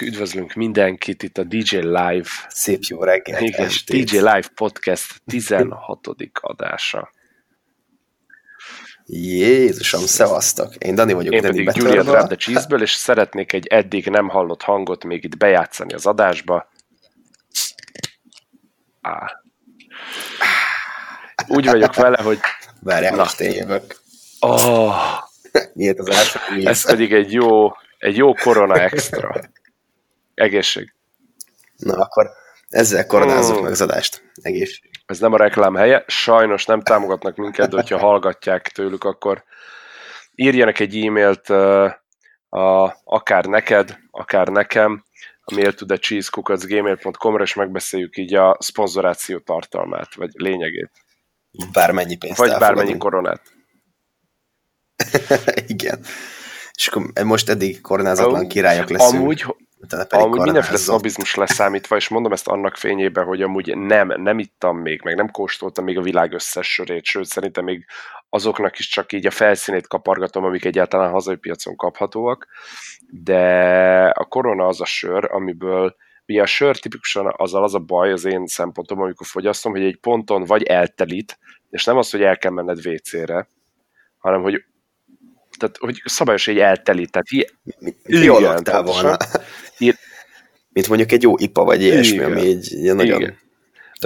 Üdvözlünk mindenkit itt a DJ Live. Szép jó reggelt. Igen, DJ Live Podcast 16. adása. Jézusom, szevasztok! Én Dani vagyok. Én Dani pedig Julia Drop the Cheese-ből, és szeretnék egy eddig nem hallott hangot még itt bejátszani az adásba. Úgy vagyok vele, hogy... Várjál, most én jövök. Nyílt az ásvány. Ez pedig egy jó korona extra. Egészség. Na, akkor ezzel koronázzuk meg az adást. Egészség. Ez nem a reklám helye. Sajnos nem támogatnak minket, de hogyha hallgatják tőlük, akkor írjanak egy e-mailt akár neked, akár nekem, a mail@cheesekukac.gmail.com-ra, és megbeszéljük így a szponzoráció tartalmát, vagy lényegét. Bármennyi pénzt vagy elfogadunk. Bármennyi koronát. Igen. És akkor most eddig koronázatlan királyok leszünk. Amúgy mindenféle sznobizmus leszámítva, és mondom ezt annak fényében, hogy amúgy nem ittam még, meg nem kóstoltam még a világ összes sörét, sőt, szerintem még azoknak is csak így a felszínét kapargatom, amik egyáltalán hazai piacon kaphatóak, de a korona az a sör, amiből ugye a sör tipikusan az a baj az én szempontom, amikor fogyasztom, hogy egy ponton vagy eltelít, és nem az, hogy el kell menned WC-re, hanem hogy szabályos, hogy eltelít. Tehát jól laktál volna. Mint mondjuk egy jó IPA, vagy ilyesmi, ami így nagyon...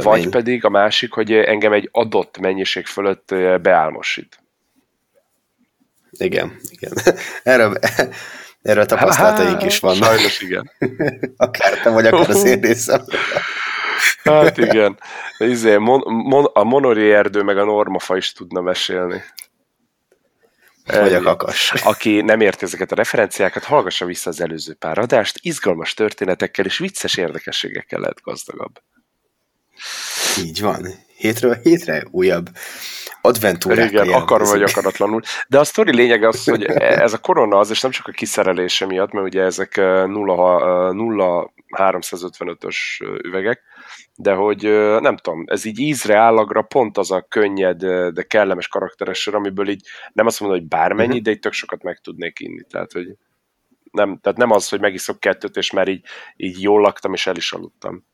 Vagy pedig a másik, hogy engem egy adott mennyiség fölött beálmosít. Igen. Erről tapasztalataink is vannak. Sajnos igen. Akár te vagy, akár az én részem. Hát igen. A Monori erdő meg a Normafa is tudna mesélni. Vagy a kakas. Aki nem érti ezeket a referenciákat, hallgassa vissza az előző pár adást. Izgalmas történetekkel és vicces érdekességekkel lehet gazdagabb. Így van. Hétről hétre újabb adventúrákkal. Igen, akar vagy akaratlanul. De a sztori lényeg az, hogy ez a korona az, és nem csak a kiszerelése miatt, mert ugye ezek 0,355-ös üvegek, de hogy nem tudom, ez így ízre, állagra pont az a könnyed, de kellemes karakteres sor, amiből így nem azt mondom, hogy bármennyi, de így tök sokat meg tudnék inni. Tehát nem az, hogy megiszok kettőt, és már így jól laktam, és el is aludtam.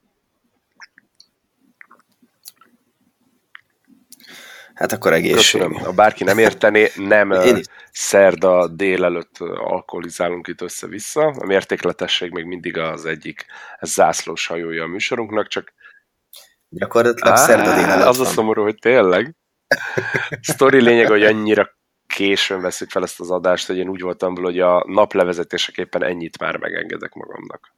Hát akkor egészség. Köszönöm. Ha bárki nem értené, nem szerda délelőtt alkoholizálunk itt össze-vissza. A mértékletesség még mindig az egyik zászlós hajója a műsorunknak, csak gyakorlatilag szerda délelőtt az van. A szomorú, hogy tényleg. Sztori lényeg, hogy annyira későn veszük fel ezt az adást, hogy én úgy voltam belőle, hogy a naplevezetéseképpen ennyit már megengedek magamnak.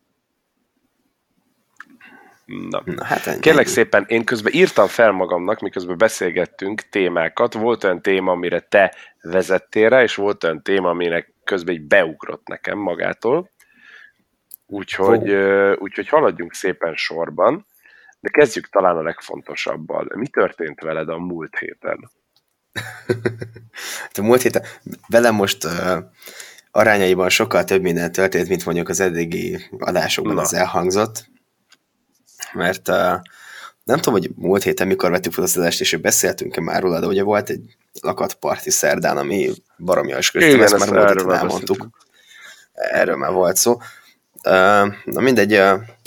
Na, hát kérlek szépen, én közben írtam fel magamnak, miközben beszélgettünk témákat, volt olyan téma, amire te vezettél rá, és volt olyan téma, aminek közben így beugrott nekem magától, úgyhogy haladjunk szépen sorban, de kezdjük talán a legfontosabbal. Mi történt veled a múlt héten? A múlt héten velem most... arányaiban sokkal több minden történt, mint mondjuk az eddigi adásokban az elhangzott, mert nem tudom, hogy múlt héten mikor vettük fel az adást, és beszéltünk-e már róla, de ugye volt egy lakatparti szerdán, ami baromi asköztem, ezt már múlt héten elmondtuk. Erről már volt szó. Na mindegy,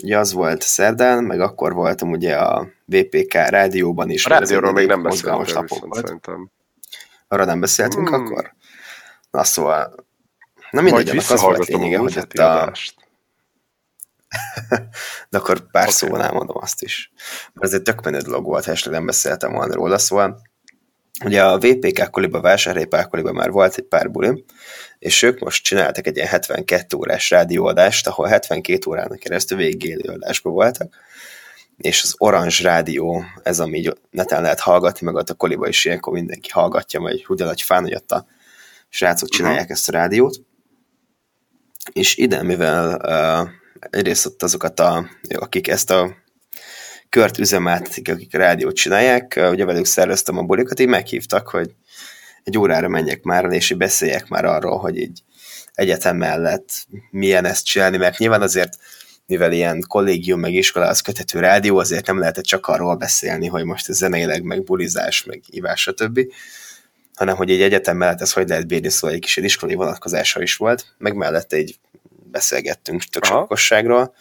ugye az volt szerdán, meg akkor voltam ugye a VPK rádióban is. A rádióról még nem beszéltünk, szerintem. Arra nem beszéltünk akkor? Na szóval, na mindegy, annak az volt lényege, hogy ott a... De akkor pár szóval elmondom azt is. Mert ez egy tök menő dolog volt, ha esetleg nem beszéltem volna róla, szóval ugye a VPK koliba, Vásárhelypál koliba már volt egy pár bulim, és ők most csináltak egy ilyen 72 órás rádióadást, ahol 72 órán keresztül végig élő adásban voltak, és az Orange Rádió, ez ami netán lehet hallgatni, meg ott a koliba is ilyenkor mindenki hallgatja, vagy hú de nagy fán, hogy ott a srácok csinálják ezt a rádiót. És ide, mivel egyrészt ott azokat, akik ezt a kört üzemeltetik, akik rádiót csinálják, ugye velük szerveztem a bulikat, így meghívtak, hogy egy órára menjek már, és így beszéljek már arról, hogy így egyetem mellett milyen ezt csinálni, mert nyilván azért, mivel ilyen kollégium meg iskolához köthető rádió, azért nem lehetett csak arról beszélni, hogy most ez zeneileg, meg bulizás, meg ivás, stb., hanem hogy egy egyetem mellett ez hogy lehet bírni, szóval egy kis iskolai vonatkozása is volt, meg mellett egy beszélgettünk tök sokosságról.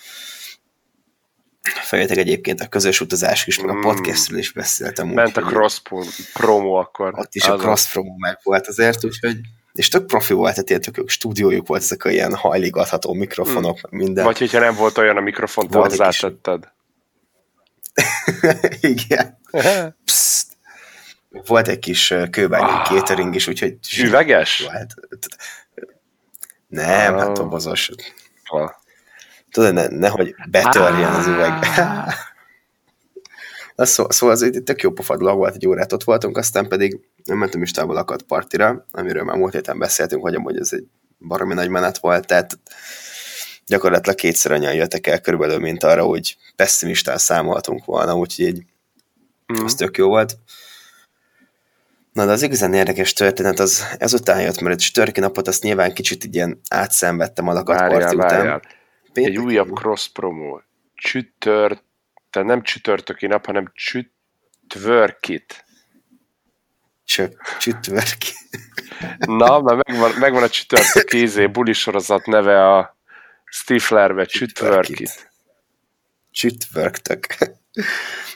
Feljöttek egyébként a közös utazás is, meg a podcastről is beszéltem. Ment a cross promo akkor. Ott is a cross promo meg volt azért, úgyhogy és tök profi volt, tehát ilyen tök stúdiójuk volt, ezek a ilyen hajligatható mikrofonok, minden. Vagy hogyha nem volt olyan a mikrofon, te hozzátetted. Igen. Psst. Volt egy kis kőbányi catering is, úgyhogy... Üveges? Nem, hát dobozos. Tudod, nehogy betörjen az üvegbe. Szóval az egy tök jó pofa dolog volt, egy órát ott voltunk, aztán pedig nem mentem Istából akadt partira, amiről már múlt héten beszéltünk, hogy amúgy ez egy baromi nagy menet volt, tehát gyakorlatilag kétszer annyian jöttek el körülbelül, mint arra, hogy pessimistán számoltunk volna, úgyhogy így az tök jó volt. Na, de az igazán érdekes történet az ezután jött, mert egy störki napot azt nyilván kicsit ilyen átszenvedtem a lakatparti után. Egy újabb cross promo. Tehát nem csütörtöki nap, hanem csütvörkit. Csütvörki. Na, mert megvan a csütörtöki bulisorozat neve a Stiflerbe, csütvörkit. Csütvörktök.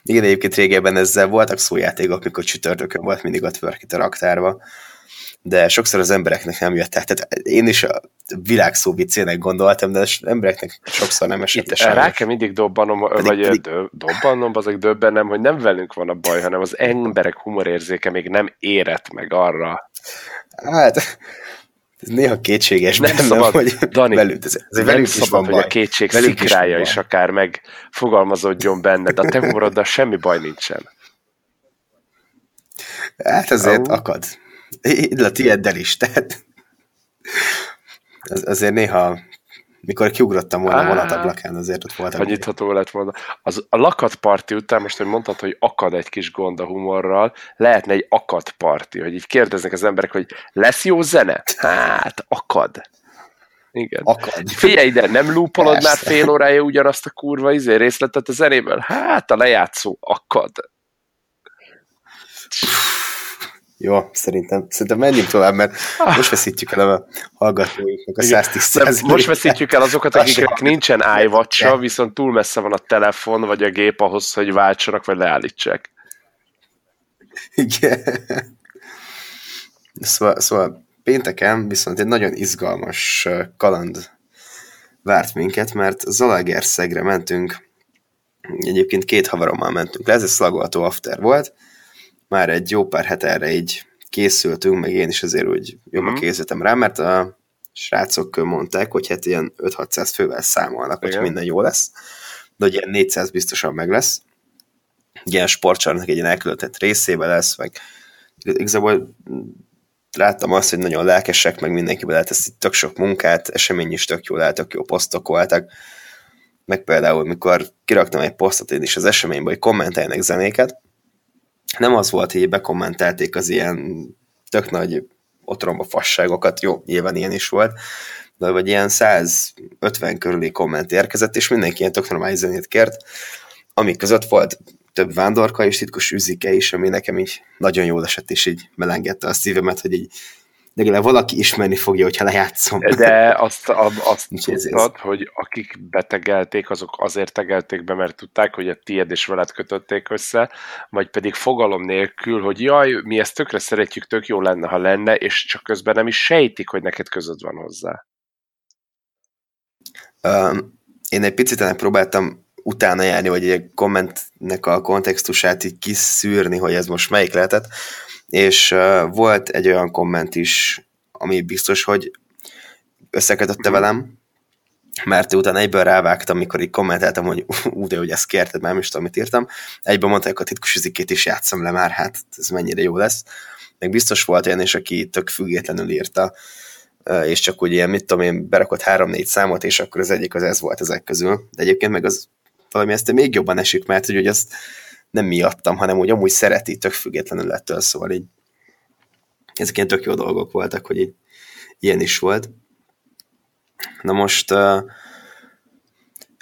Igen, egyébként régebben ezzel voltak szójátékok, mikor csütörtökön volt mindig a tvörkit a raktárba, de sokszor az embereknek nem jött el. Tehát én is a világszó viccének gondoltam, de az embereknek sokszor nem esett el. Rá kell mindig döbbennem, hogy nem velünk van a baj, hanem az emberek humorérzéke még nem érett meg arra. Hát... Néha kétséges, nem szabad, hogy Dani, velünk, ez velünk is szabad, hogy a kétség szikrája is akár megfogalmazódjon benned, a te humoroddal semmi baj nincsen. Hát azért akad. A tieddel is, tehát azért néha, mikor kiugrottam volna a vonatablakán, azért ott voltam. Ha nyitható lett volna. A lakatparti után, most, hogy mondtad, hogy akad egy kis gond a humorral, lehetne egy akadparti, hogy így kérdeznek az emberek, hogy lesz jó zene? Hát, akad. Igen. Akad. Figyelj ide, nem lúpolod már fél órája ugyanazt a kurva részletet a zenéből? Hát, a lejátszó akad. Jó, szerintem menjünk tovább, mert most veszítjük el a hallgatóinknak a 110%. Most veszítjük el azokat, akiknek nincsen iWatch-a, viszont túl messze van a telefon vagy a gép ahhoz, hogy váltsanak, vagy leállítsák. Igen. Szóval pénteken viszont egy nagyon izgalmas kaland várt minket, mert Zalaegerszegre mentünk, egyébként két haverommal mentünk le, ez egy szlagolható after volt. Már egy jó pár hete erre így készültünk, meg én is azért úgy jobban készültem rá, mert a srácok mondták, hogy hát ilyen 5-600 fővel számolnak, hogy minden jó lesz, de hogy ilyen 400 biztosan meg lesz. Ilyen sportcsarnak egy ilyen elkülönített részébe lesz, meg igazából láttam azt, hogy nagyon lelkesek, meg mindenkiben lehet ezt tök sok munkát, esemény is tök jól állt, tök jó posztok voltak, meg például mikor kiraktam egy posztot én is az eseményben, hogy kommenteljenek zenéket, nem az volt, hogy bekommentelték az ilyen tök nagy otromba fasságokat, jó, nyilván ilyen is volt, de vagy ilyen 150 körüli komment érkezett, és mindenki ilyen tök normális zenét kért, amik között volt több vándorka és titkos üzike is, ami nekem így nagyon jól esett, és így melengedte a szívemet, hogy így legalább valaki ismerni fogja, hogyha lejátszom. De azt tudtad, hogy akik betegelték, azok azért tegelték be, mert tudták, hogy a tiéd és veled kötötték össze, vagy pedig fogalom nélkül, hogy jaj, mi ezt tökre szeretjük, tök jó lenne, ha lenne, és csak közben nem is sejtik, hogy neked közöd van hozzá. Én egy picit próbáltam utána járni, vagy egy kommentnek a kontextusát így kiszűrni, hogy ez most melyik lehetett, és volt egy olyan komment is, ami biztos, hogy összekötötte velem, mert utána egyből rávágtam, amikor így kommenteltem, hogy de hogy ezt kérted, már most amit írtam, egyből mondták, a titkos üzikét is játszom le már, hát ez mennyire jó lesz. Meg biztos volt olyan is, aki tök függetlenül írta, és csak úgy ilyen, mit tudom én, berakott 3-4 számot, és akkor az egyik az ez volt ezek közül. De egyébként meg az valami ezt még jobban esik, mert hogy azt nem miattam, hanem úgy amúgy szereti, tök függetlenül ettől, szóval így ezek ilyen tök jó dolgok voltak, hogy így ilyen is volt. Na most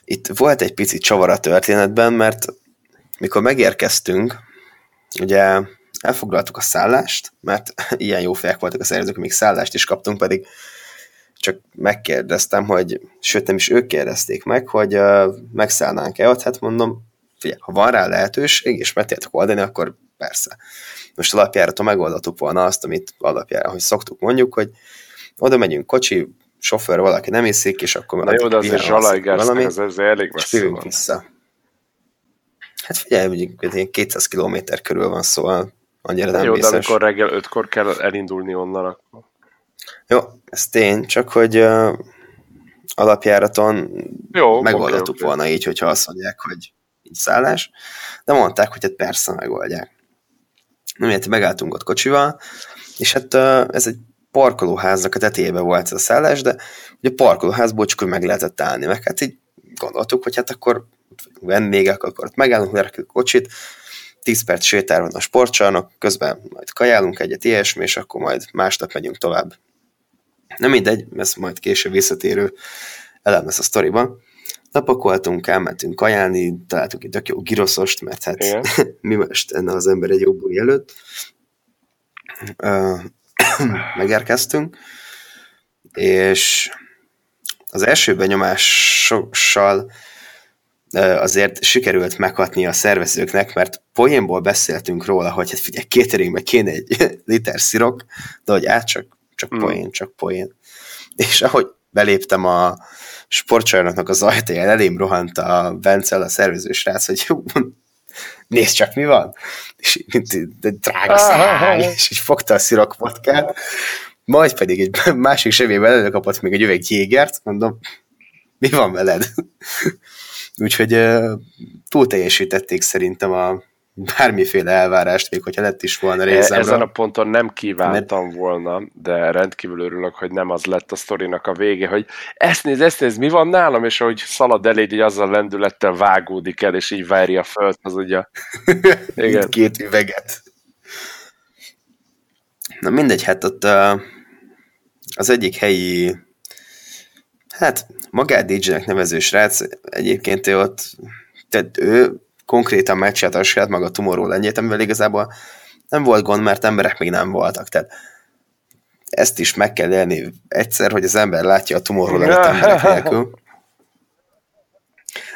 itt volt egy pici csavar a történetben, mert mikor megérkeztünk, ugye elfoglaltuk a szállást, mert ilyen jó fejek voltak a szervezők, még szállást is kaptunk, pedig csak megkérdeztem, hogy, sőt nem is ők kérdezték meg, hogy megszállnánk-e ott, hát mondom, figyelj, ha van rá lehetőség, és meg tudjátok oldani, akkor persze. Most alapjáraton megoldottuk volna azt, amit alapjáraton, ahogy szoktuk mondjuk, hogy oda megyünk kocsi, sofőr valaki nem iszik, és akkor na jó, de azért zsalajgásnak az ezzel elég messze van. Vissza. Hát figyelj, hogy 200 kilométer körül van, szóval annyira nem jó, biztos. De amikor reggel 5-kor kell elindulni onnan, akkor... Jó, ez tény, csak hogy alapjáraton jó, megoldottuk okay, volna így, hogyha azt mondják, hogy így szállás, de mondták, hogy hát persze megoldják. Na, miért megálltunk ott kocsival, és hát ez egy parkolóháznak a tetejében volt ez a szállás, de ugye a parkolóházból csak úgy meg lehetett állni, meg hát így gondoltuk, hogy hát akkor vendégek, akkor ott megállunk, lerakjuk a kocsit, 10 perc sétálva a sportcsarnok, közben majd kajálunk egyet, ilyesmi, és akkor majd másnap megyünk tovább. Nem mindegy, ez majd később visszatérő elem lesz a sztoriban. Napakoltunk, elmentünk kajálni, találtuk egy tök jó giroszost, mert hát igen. Mi most enne az ember egy jó buli előtt. Megérkeztünk, és az első benyomással azért sikerült meghatni a szervezőknek, mert poénból beszéltünk róla, hogy hát figyelj, kéterénkbe kéne egy liter szirok, de hogy át csak poén. És ahogy beléptem a sportcsarnoknak az ajtaján, elém rohant a Bencel, a szervező srác, hogy nézd csak, mi van? És drága száll, és így fogta a szirokvodkát, majd pedig egy másik zsebében előkapott még egy üveg jégert, mondom, mi van veled? Úgyhogy túl teljesítették szerintem a bármiféle elvárást, még hogyha lett is volna részemre. Ezen a ponton nem kívántam volna, de rendkívül örülök, hogy nem az lett a sztorinak a vége, hogy ezt néz, mi van nálam, és ahogy szalad eléd, így azzal lendülettel vágódik el, és így várja a föld, az ugye. Igen. Két üveget. Na mindegy, hát ott az egyik helyi, hát magát DJ-nek nevező srác, egyébként ő konkrétan megcsinálta saját maga a Tomorrowland-jét, amivel igazából nem volt gond, mert emberek még nem voltak. Tehát ezt is meg kell élni egyszer, hogy az ember látja a Tomorrowland-et emberek nélkül.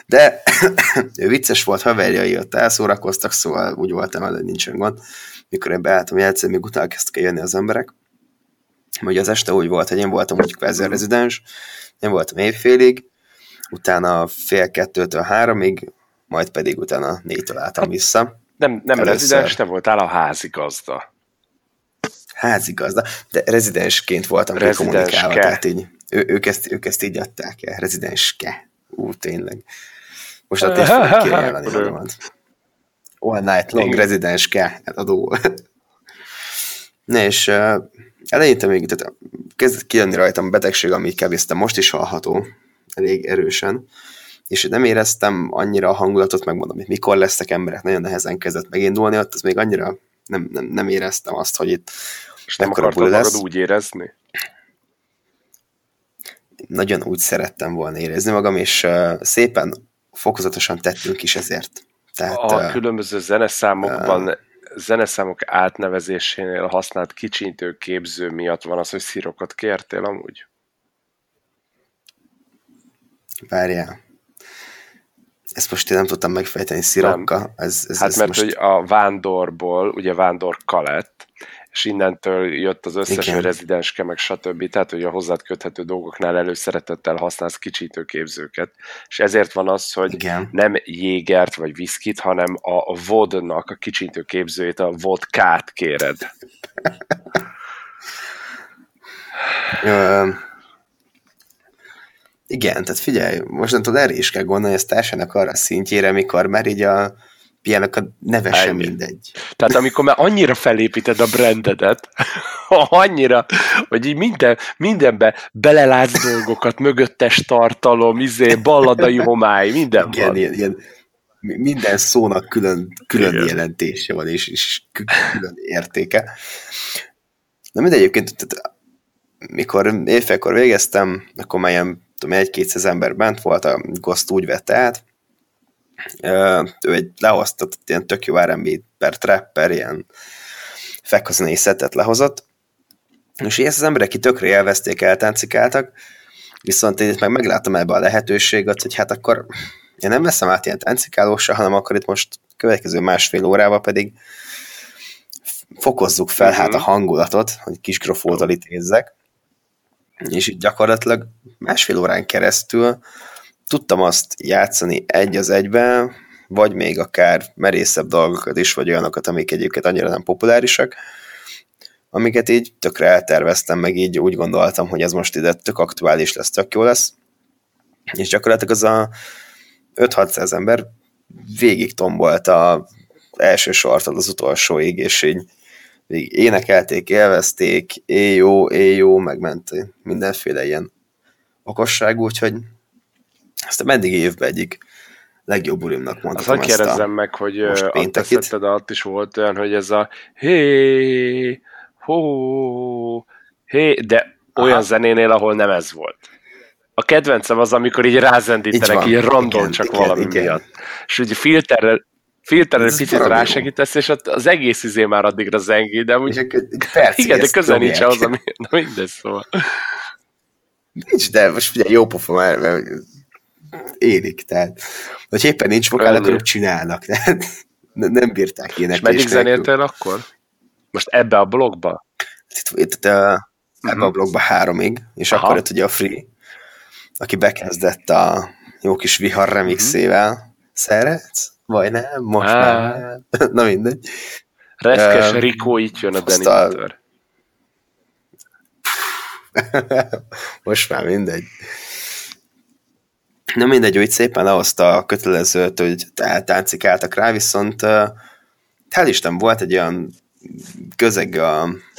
De ő vicces volt, haverjai ott elszórakoztak, szóval úgy voltam, hogy nincsen gond. Mikor én beálltam, hogy egyszer még utána kezdtek jönni az emberek. Ugye az este úgy volt, hogy én voltam mondjuk kvázi rezidens, én voltam évfélig, utána 1:30-2-3-ig, majd pedig utána 4-től álltam vissza. Nem rezidens, te voltál a házigazda. Házigazda, de rezidensként voltam rekommunikálva, tehát így, ők ezt így adták el, rezidenske. Tényleg. Most a tényleg kérjelveni van. All night long rezidenske, adó. Na és eleinte még, tehát kezdett kijönni rajtam betegség, ami kb. Most is hallható, elég erősen. És nem éreztem annyira a hangulatot, megmondom, hogy mikor lesznek emberek, nagyon nehezen kezdett megindulni ott, az még annyira nem éreztem azt, hogy itt és nem akartad magad úgy érezni? Nagyon úgy szerettem volna érezni magam, és szépen fokozatosan tettünk is ezért. Tehát, a különböző zeneszámokban zeneszámok átnevezésénél használt kicsintő képző miatt van az, hogy szirokot kértél amúgy? Várjál. Ezt most én nem tudtam megfejteni szirokka. Ez mert most... hogy a vándorból, ugye vándorka lett, és innentől jött az összes rezidenske, meg stb. Tehát, hogy a hozzád köthető dolgoknál előszeretettel használsz kicsítőképzőket. És ezért van az, hogy igen. Nem jégert vagy viszkit, hanem a vodnak a kicsítőképzőjét, a vodkát kéred. Igen, tehát figyelj, mostantól erre is kell gondolni, ezt társának arra a szintjére, amikor már így a piának a neve sem mindegy. Tehát amikor már annyira felépíted a brandedet, annyira, hogy így mindenbe belelátsz dolgokat, mögöttes tartalom, balladai homály, minden igen, van. Igen, minden szónak külön jelentése van, és külön értéke. Na mindegy, egyébként, mikor évfélkor végeztem, akkor már ilyen 1-200 ember bent volt, a goszt úgy vette át, ő egy lehoztat, ilyen tök jó R&B per trapper, ilyen fekhaznai szettet lehozott, És így ezt az emberek ki tökre élvezték, eltáncikáltak, viszont én itt meg megláttam ebbe a lehetőséget, hogy hát akkor én nem veszem át ilyen táncikálósra, hanem akkor itt most következő másfél órával pedig fokozzuk fel hát a hangulatot, hogy kis grofótól ítézzek. És így gyakorlatilag másfél órán keresztül tudtam azt játszani egy az egyben, vagy még akár merészebb dolgokat is, vagy olyanokat, amik egyébként annyira nem populárisak, amiket így tökre elterveztem, meg így úgy gondoltam, hogy ez most ide tök aktuális lesz, tök jó lesz. És gyakorlatilag az a 5-600 ember végig tombolt az első sortól az utolsóig, és így énekelték, élvezték, éjjó, megment mindenféle ilyen okosság, úgyhogy ezt a meddig évben egyik legjobb bulimnak mondhatom ezt a... kérdezzem meg, hogy a te szetted alatt is volt olyan, hogy ez a hé, hó, hé, de olyan zenénél, ahol nem ez volt. A kedvencem az, amikor így rázendítenek, így random igen, csak igen, valami igen. miatt. És úgy filterrel picit rásegítesz, és az egész izé már addigra zengi, de amúgy... Igen, de közel nincs ahhoz, ami... Na mindegy, szóval. Nincs, de most figyelj, jó pofa már élik, tehát... Vagy éppen nincs vokál, akkor csinálnak, tehát nem bírták éneklés. És meddig zenéltél akkor? Most ebbe a blogba? Ebbe a blogba 3-ig, és akkor itt ugye a Free, aki bekezdett a jó kis Vihar remixével. Szeretsz? Vagy nem, most már. Na mindegy. Reszkes Rikó, itt jön a Denitör. Most már mindegy. Na mindegy, úgy szépen lehozta a kötelezőt, hogy eltáncikáltak rá, viszont hál' Isten volt egy olyan közeg,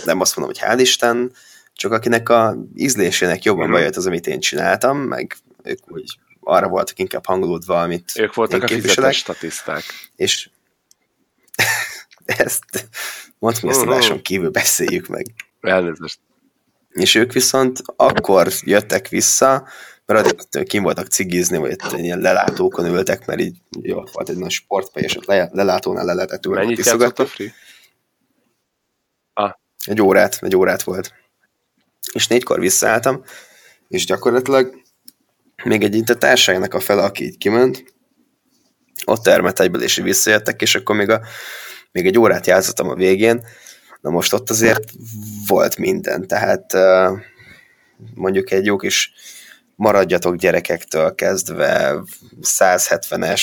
nem azt mondom, hogy hál' Isten, csak akinek a ízlésének jobban bejött az, amit én csináltam, meg ők úgy arra voltak inkább hangolódva, amit ők voltak a fizetett statiszták. És ezt mondd, hogy ezt adáson kívül beszéljük meg. Elnézést. És ők viszont akkor jöttek vissza, mert addig kint voltak cigizni, vagy ilyen lelátókon ültek, mert így jó, volt egy nagy sportpály, és ott lelátónál le lehetett ülni. Mennyit játszott a Free? Egy órát volt. És 4-kor visszaálltam, és gyakorlatilag még egy itt a társaságnak a fele, aki így kiment, ott termett egyből, és visszajöttek, és akkor még egy órát játszottam a végén. Na most ott azért volt minden, tehát mondjuk egy jó kis maradjatok gyerekektől kezdve 170-es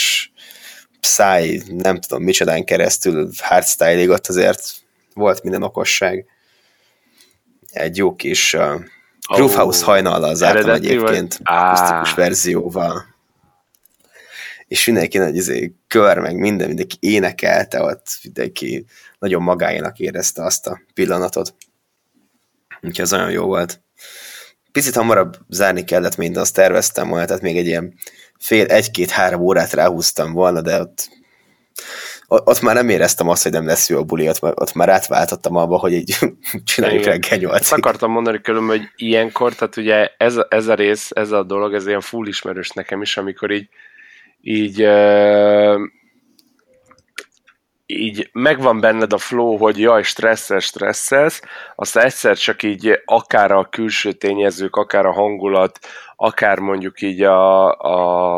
Psy, nem tudom micsodán keresztül hardstyle-ig, ott azért volt minden okosság. Egy jó kis... Groovehouse hajnallal zártam egyébként, akusztikus verzióval. És mindenki nagy kör, meg mindenki énekelte ott, mindenki nagyon magáénak érezte azt a pillanatot. Úgyhogy ez nagyon jó volt. Picit hamarabb zárni kellett, mint azt terveztem volna, tehát még egy ilyen fél, 1-2-3 órát ráhúztam volna, de ott már nem éreztem azt, hogy nem lesz jó a buli, ott már átváltottam abba, hogy így csináljuk reggel 8-ig. Ezt akartam mondani különben, hogy ilyenkor, tehát ugye ez a rész, ez a dolog, ez ilyen full ismerős nekem is, amikor így megvan benned a flow, hogy jaj, stresszelsz, azt egyszer csak így akár a külső tényezők, akár a hangulat, akár mondjuk így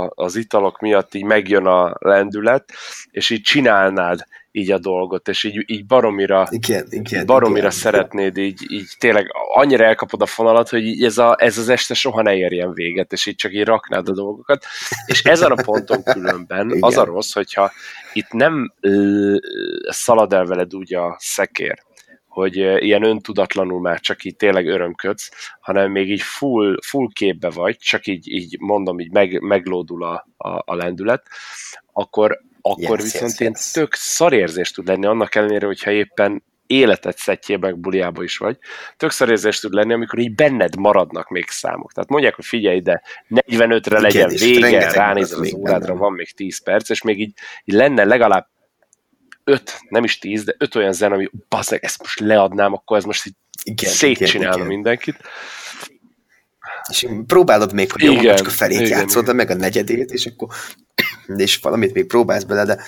az italok miatt így megjön a lendület, és így csinálnád így a dolgot, és így baromira, igen. szeretnéd, így tényleg annyira elkapod a fonalat, hogy így ez az este soha ne érjen véget, és így csak így raknád a dolgokat, és ezen a ponton különben az a rossz, hogyha itt nem szalad el veled úgy a szekér, hogy ilyen öntudatlanul már csak így tényleg örömködsz, hanem még így full képbe vagy, csak így mondom, így meglódul a lendület, akkor viszont ilyen tök szarérzés tud lenni, annak ellenére, hogyha éppen életed szettjében, buliába is vagy, tök szarérzés tud lenni, amikor így benned maradnak még számok. Tehát mondják, hogy figyelj ide, 45-re legyen vége, ránézed az órádra, van még 10 perc, és még így lenne legalább 5, nem is 10, de 5 olyan zen, ami bazdmeg, ezt most leadnám, akkor ez most így szétcsinálom mindenkit. És próbálod még, hogy jó, csak a felét játszod, meg a negyedét, és akkor és valamit még próbálsz bele, de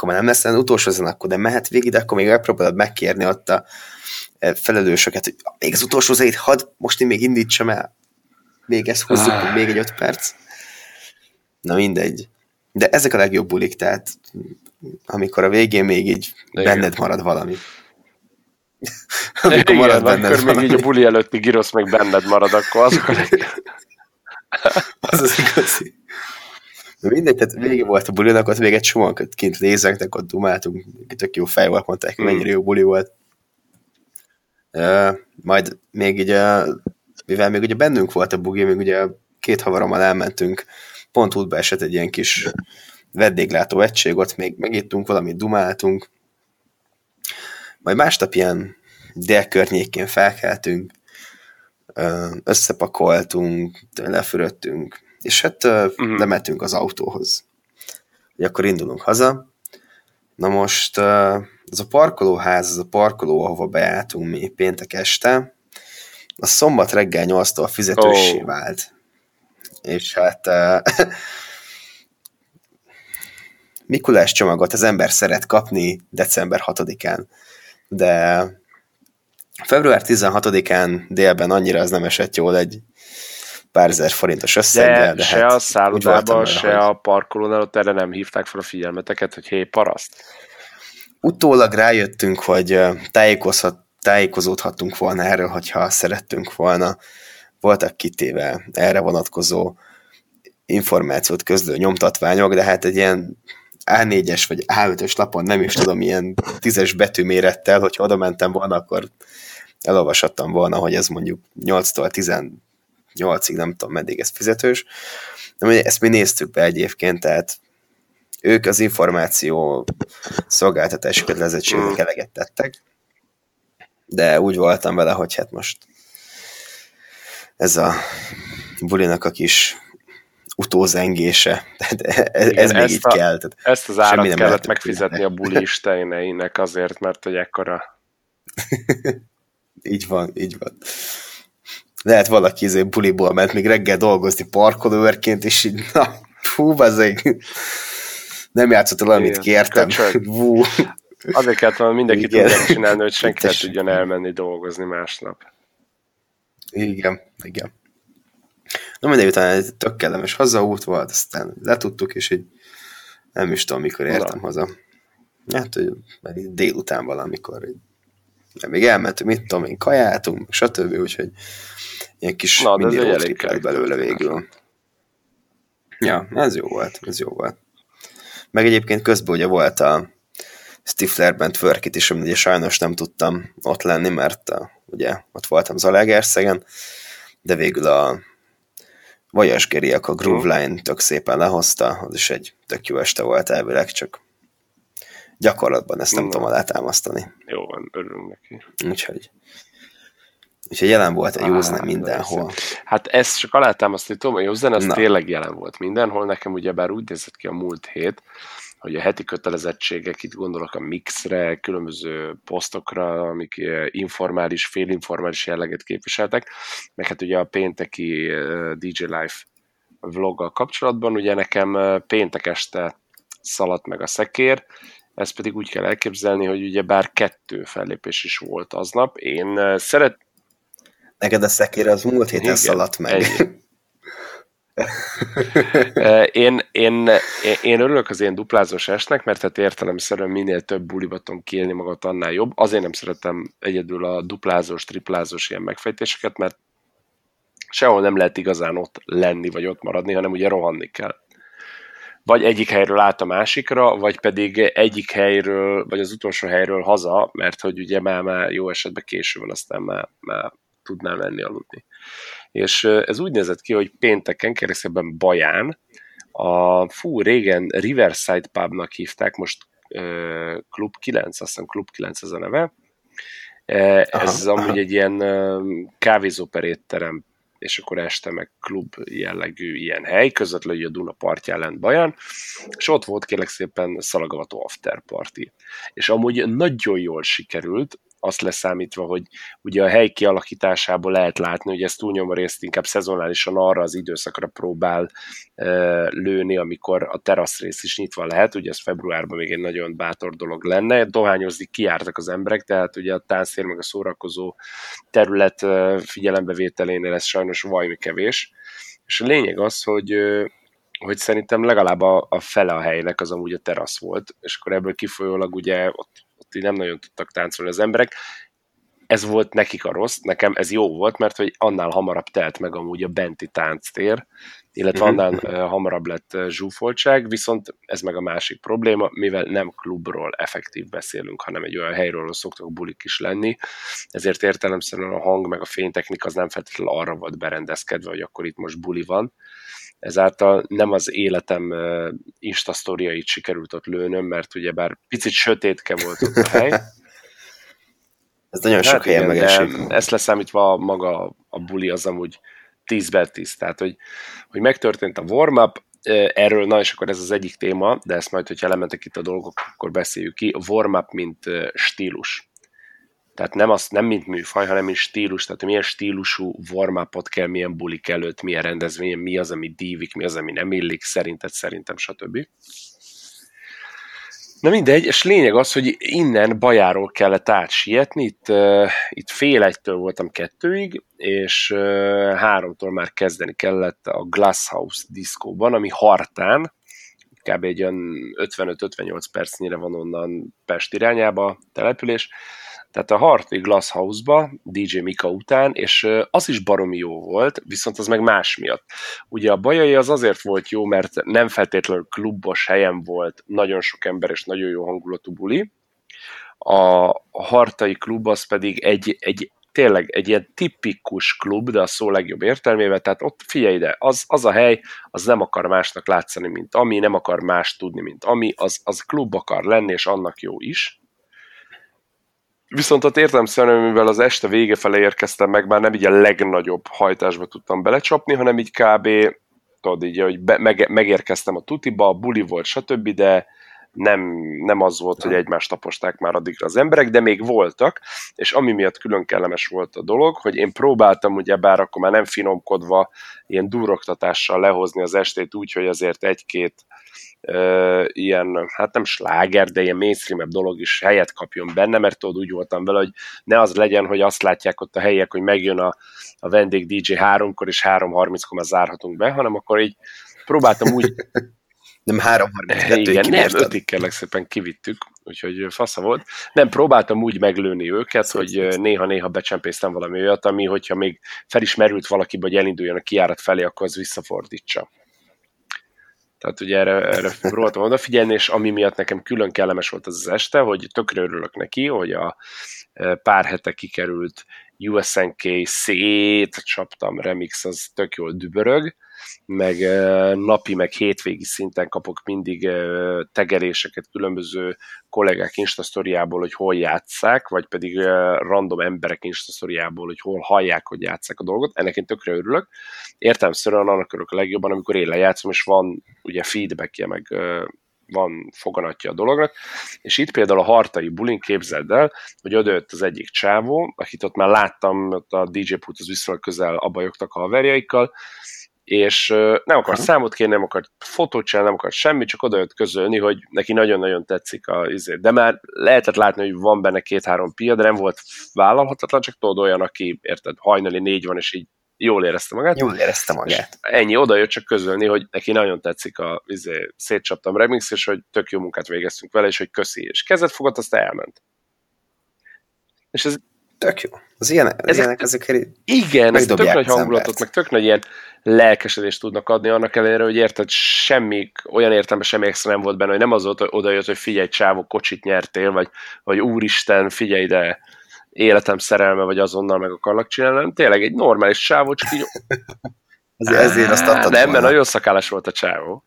akkor már nem lesz az utolsó zene, akkor nem mehet végig, de akkor még elpróbálod megkérni ott a felelősöket, hogy még az utolsó zenét hadd most én még indítsam el. Még ezt hozzuk, még egy 5 perc. Na mindegy. De ezek a legjobb bulik, tehát amikor a végén még így benned marad valami. Amikor marad benned valami. Akkor még így a buli előtti girosz meg benned marad, akkor azok a legjobb. Az az igazi. Mindegy, tehát végig volt a bulinak, ott még egy csomóan kint lézeknek, ott dumáltunk, tök jó fejval mondták, mennyire jó buli volt. Majd még így, mivel még ugye bennünk volt a bugi, még ugye 2 haverommal elmentünk, pont útba esett egy ilyen kis vendéglátó egység, ott még megittünk valamit, dumáltunk. Majd másnap ilyen délkörnyékén felkeltünk, összepakoltunk, lefürödtünk, és hát lementünk az autóhoz. Ugye akkor indulunk haza. Na most az a parkolóház, az a parkoló, ahova beálltunk mi péntek este, a szombat reggel 8-tól fizetőssé vált. És hát Mikulás csomagot az ember szeret kapni december 6-án, de február 16-án délben annyira az nem esett jól egy pár ezer forintos összeggel. De se hát, a szállodában, se a parkolónál, ott erre nem hívták fel a figyelmeteket, hogy hé, paraszt. Utólag rájöttünk, hogy tájékozódhattunk volna erről, hogyha szerettünk volna. Voltak kitéve erre vonatkozó információt közlő nyomtatványok, de hát egy ilyen A4-es vagy A5-ös lapon nem is tudom, ilyen 10-es betűmérettel, hogyha oda mentem volna, akkor elolvashattam volna, hogy ez mondjuk 8-tól 18-ig, nem tudom meddig ez fizetős. De ezt mi néztük be egyébként, tehát ők az információ szolgáltatási kötelezettségnek eleget tettek, de úgy voltam vele, hogy hát most ez a bulinak a kis utózengése. Ez még így kell. Ezt az árat kellett megfizetni a buli isteneinek azért, mert hogy ekkora... Így van, így van. Lehet valaki azért buliból ment még reggel dolgozni parkolóőrként, és így, na, hú, bazeg. Nem játszott el, amit kértem. Azért kellett volna mindenki tudják csinálni, hogy senki ne tudjon elmenni dolgozni másnap. Igen, igen. Na mindegy, utána tök kellemes hazaút volt, aztán letudtuk, és így nem is tudom, mikor értem haza. Hát, hogy délután valamikor. Még elmentünk, mit tudom én, kajáltunk, stb. Úgyhogy ilyen kis mindig lett belőle végül. Ja, ez jó volt, ez jó volt. Meg egyébként közben ugye volt a Stiflerben Twerk-it is, amit ugye sajnos nem tudtam ott lenni, mert ugye ott voltam Zalaegerszegen, de végül a Vajasgeriak a Groove Line tök szépen lehozta, az is egy tök jó este volt elvileg, csak gyakorlatban ezt nem tudom alátámasztani. Jó van, örülünk neki. Úgyhogy jelen volt a jó zene mindenhol. Hát ezt csak alátámasztani tudom, a jó zene az tényleg jelen volt mindenhol, nekem ugyebár úgy nézett ki a múlt hét, hogy a heti kötelezettségek, itt gondolok a mixre, különböző posztokra, amik informális, félinformális jelleget képviseltek, meg hát ugye a pénteki DJ Live vloggal kapcsolatban, ugye nekem péntek este szaladt meg a szekér, ezt pedig úgy kell elképzelni, hogy ugye bár 2 fellépés is volt aznap, én Neked a szekér az múlt héten szaladt meg. Én örülök az ilyen duplázós esnek, mert hát értelemszerűen minél több buliba tudom kiélni magat, annál jobb. Azért nem szeretem egyedül a duplázós, triplázós ilyen megfejtéseket, mert sehol nem lehet igazán ott lenni, vagy ott maradni, hanem ugye rohanni kell. Vagy egyik helyről át a másikra, vagy pedig egyik helyről, vagy az utolsó helyről haza, mert hogy ugye már jó esetben késő van, aztán már tudnám menni aludni. És ez úgy nézett ki, hogy pénteken, Kerekszeben Baján, régen Riverside Pubnak hívták, most Klub 9, azt hiszem Klub 9 ez a neve. Ez amúgy egy ilyen kávézóper étterem, és akkor este meg klub jellegű ilyen hely, közvetlenül a Duna partján lent Baján, és ott volt kérlek szépen Szalagavató After Party. És amúgy nagyon jól sikerült, azt leszámítva, hogy ugye a hely kialakításából lehet látni, hogy ez túlnyomó részt inkább szezonálisan arra az időszakra próbál lőni, amikor a teraszrész is nyitva lehet, ugye ez februárban még egy nagyon bátor dolog lenne, dohányozni kijártak az emberek, tehát ugye a tánctér meg a szórakozó terület figyelembevételénél ez sajnos valami kevés, és a lényeg az, hogy szerintem legalább a fele a helynek az amúgy a terasz volt, és akkor ebből kifolyólag ugye ott nem nagyon tudtak táncolni az emberek. Ez volt nekik a rossz, nekem ez jó volt, mert hogy annál hamarabb telt meg amúgy a benti tánctér, illetve annál hamarabb lett zsúfoltság, viszont ez meg a másik probléma, mivel nem klubról effektív beszélünk, hanem egy olyan helyről, ahol szoktak bulik is lenni, ezért értelemszerűen a hang meg a fénytechnika az nem feltétlenül arra volt berendezkedve, hogy akkor itt most buli van. Ezáltal nem az életem Insta sztoriait sikerült ott lőnöm, mert ugyebár picit sötétke volt ott a hely. Ez nagyon sok helyen megesik. Ezt leszámítva maga a buli az amúgy 10/10, tehát hogy megtörtént a warm-up, erről, na és akkor ez az egyik téma, de ezt majd, hogyha elementek itt a dolgok, akkor beszéljük ki, a warm-up mint stílus. Tehát nem mint műfaj, hanem mint stílus, tehát milyen stílusú warm-upot kell, milyen bulik előtt, milyen rendezvényen, mi az, ami dívik, mi az, ami nem illik, szerintem, stb. Na mindegy, és lényeg az, hogy innen Bajáról kellett átsietni, itt 12:30 voltam 2-ig, és 3-tól már kezdeni kellett a Glasshouse diszkóban, ami Hartán, kb. Egy olyan 55-58 percnyire van onnan Pest irányába település, tehát a Harti Glasshouse-ba DJ Mika után, és az is baromi jó volt, viszont az meg más miatt. Ugye a Bajai az azért volt jó, mert nem feltétlenül klubos helyen volt, nagyon sok ember és nagyon jó hangulatú buli. A Hartai klub az pedig tényleg egy ilyen tipikus klub, de a szó legjobb értelmében, tehát ott figyelj ide, az a hely, az nem akar másnak látszani, mint ami, nem akar más tudni, mint ami, az klub akar lenni, és annak jó is. Viszont ott értelemszerűen, mivel az este vége felé érkeztem meg, már nem így a legnagyobb hajtásba tudtam belecsapni, hanem így kb. Tudod így, hogy megérkeztem a tutiba, a buli volt, stb., de nem az volt, hogy egymást taposták már addigra az emberek, de még voltak, és ami miatt külön kellemes volt a dolog, hogy én próbáltam ugyebár akkor már nem finomkodva ilyen duroktatással lehozni az estét úgy, hogy azért egy-két ilyen, hát nem sláger, de ilyen mainstream-ebb dolog is helyet kapjon benne, mert tudod, úgy voltam vele, hogy ne az legyen, hogy azt látják ott a helyiek, hogy megjön a vendég DJ 3-kor, és 3:30-kor már zárhatunk be, hanem akkor így próbáltam úgy... Nem 3:30-kor. Igen, nem, 5-ig kérlek szépen kivittük, úgyhogy fasza volt. Nem, próbáltam úgy meglőni őket, hogy néha-néha becsempésztem valami olyat, ami, hogyha még felismerült valakibe, hogy elinduljon a kijárat felé, akkor az visszafordítsa. Tehát ugye erre próbáltam odafigyelni, és ami miatt nekem külön kellemes volt az este, hogy tökre örülök neki, hogy a pár hete kikerült USNK szétcsaptam remix, az tök jól dübörög, meg napi, meg hétvégi szinten kapok mindig tegeléseket különböző kollégák instasztoriából, hogy hol játsszák, vagy pedig random emberek instasztoriából, hogy hol hallják, hogy játsszák a dolgot. Ennek én tökre örülök. Értelemszerűen annak örülök a legjobban, amikor én lejátszom, és van ugye feedbackje, meg van foganatja a dolognak, és itt például a Hartai bulin, képzeld el, hogy odajött az egyik csávó, akit ott már láttam, ott a DJ pult az viszonylag közel abajogtak a haverjaikkal, és nem akart számot kérni, nem akart fotót csinálni, nem akart semmit, csak odajött közölni, hogy neki nagyon-nagyon tetszik de már lehetett látni, hogy van benne 2-3 pia, de nem volt vállalhatatlan, csak tudod olyan, aki érted, hajnali 4 van, és így jól érezte magát. Ennyi, odajött csak közölni, hogy neki nagyon tetszik a szétcsaptam remix, és hogy tök jó munkát végeztünk vele, és hogy köszi. És kezet fogott, azt elment. És ez tök jó. Az ilyenek azért igen, ez tök nagy hangulatot, meg tök nagy ilyen lelkesedést tudnak adni annak ellenére, hogy érted, semmi, olyan értelme semmi extra nem volt benne, hogy nem az volt, hogy odajött, hogy figyelj csávó, kocsit nyertél, vagy úristen, figyelj ide, életem szerelme, vagy azonnal meg akarlak csinálni, hanem tényleg egy normális csávó, csak így... Ezért azt adtad volna. Ebben nagyon szakállas volt a csávó.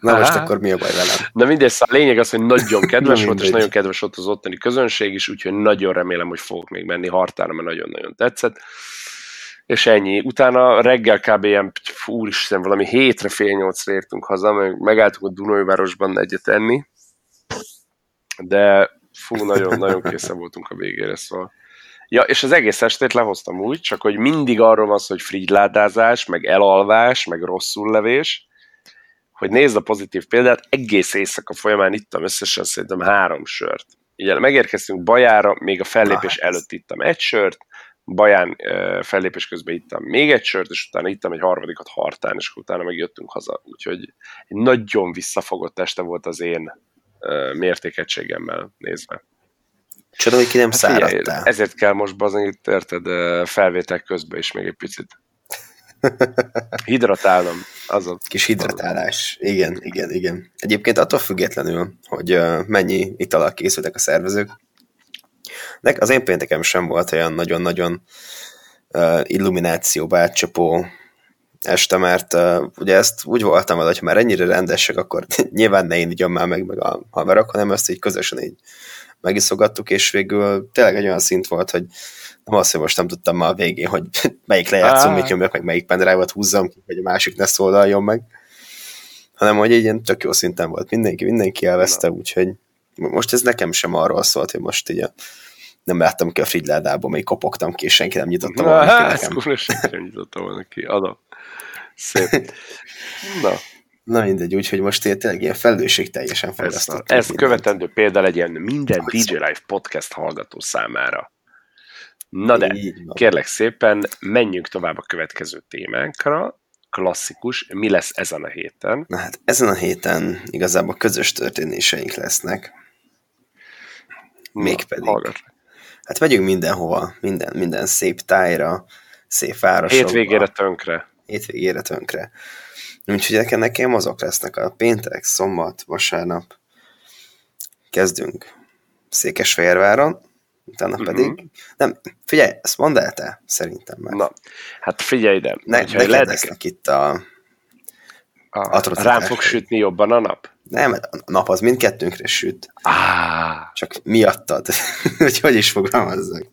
Na most akkor mi a baj velem? Na mindegy, szóval a lényeg az, hogy nagyon kedves volt, és nagyon kedves volt az ottani közönség is, úgyhogy nagyon remélem, hogy fogok még menni Hartára, mert nagyon-nagyon tetszett. És ennyi. Utána reggel kb. Ilyen, úristen, valami 7-7:30-ra értünk haza, megálltunk a Dunajvárosban egyet enni, de Fú, nagyon készen voltunk a végére, szóval. Ja, és az egész estét lehoztam úgy, csak hogy mindig arról van szó, hogy frigyládázás, meg elalvás, meg rosszul levés, hogy nézd a pozitív példát, egész éjszaka folyamán ittam összesen szerintem 3 sört. Ugye megérkeztünk Bajára, még a fellépés előtt ittam 1 sört, Baján fellépés közben ittam még 1 sört, és utána ittam egy harmadikat Hartán, és utána megjöttünk haza. Úgyhogy egy nagyon visszafogott este volt az én mértékegységemmel nézve. Csoda, hogy ki nem száradtál. Ezért kell most bazni, érted, felvétel közben is még egy picit. Hidratálnom. Azon. Kis hidratálás. Igen. Egyébként attól függetlenül, hogy mennyi italal készültek a szervezők, az én péntekem sem volt olyan nagyon-nagyon illuminációba átcsapó este, mert ugye ezt úgy voltam vele, hogy ha már ennyire rendesek, akkor nyilván ne én igyom már meg a haverok, hanem ezt így közösen így megiszogattuk, és végül tényleg egy olyan szint volt, hogy nem azt, hogy most nem tudtam már a végén, hogy melyik lejátszom, mit nyomjak, meg melyik pendrive-ot húzzam ki, hogy a másik ne szólaljon meg, hanem hogy ilyen tök jó szinten volt. Mindenki elveszte, úgyhogy most ez nekem sem arról szólt, hogy most így nem láttam ki a frigyládából, még kopogtam ki, és senki nem nyitotta volna ki nekem. Senki nem nyitotta volna ki, adom. Szép. Na mindegy, úgyhogy most tényleg ilyen felelősség teljesen felhasztott. Ez követendő példa legyen minden DJ Live podcast hallgató számára. Na de, kérlek szépen, menjünk tovább a következő témánkra. Klasszikus, mi lesz ezen a héten? Na hát ezen a héten igazából közös történéseink lesznek. Mégpedig. Hát megyünk mindenhova, minden szép tájra, szép városokba. Hétvégére tönkre. Úgyhogy nekem azok lesznek a péntek, szombat, vasárnap. Kezdünk Székesfehérváron, utána pedig... Nem, figyelj, ezt mondd el te, szerintem már. Na, hát figyelj ide. Neked lesznek itt a rám fog sütni jobban a nap? Nem, a nap az mindkettőnkre süt. Csak miattad, hogy is fogalmazzak.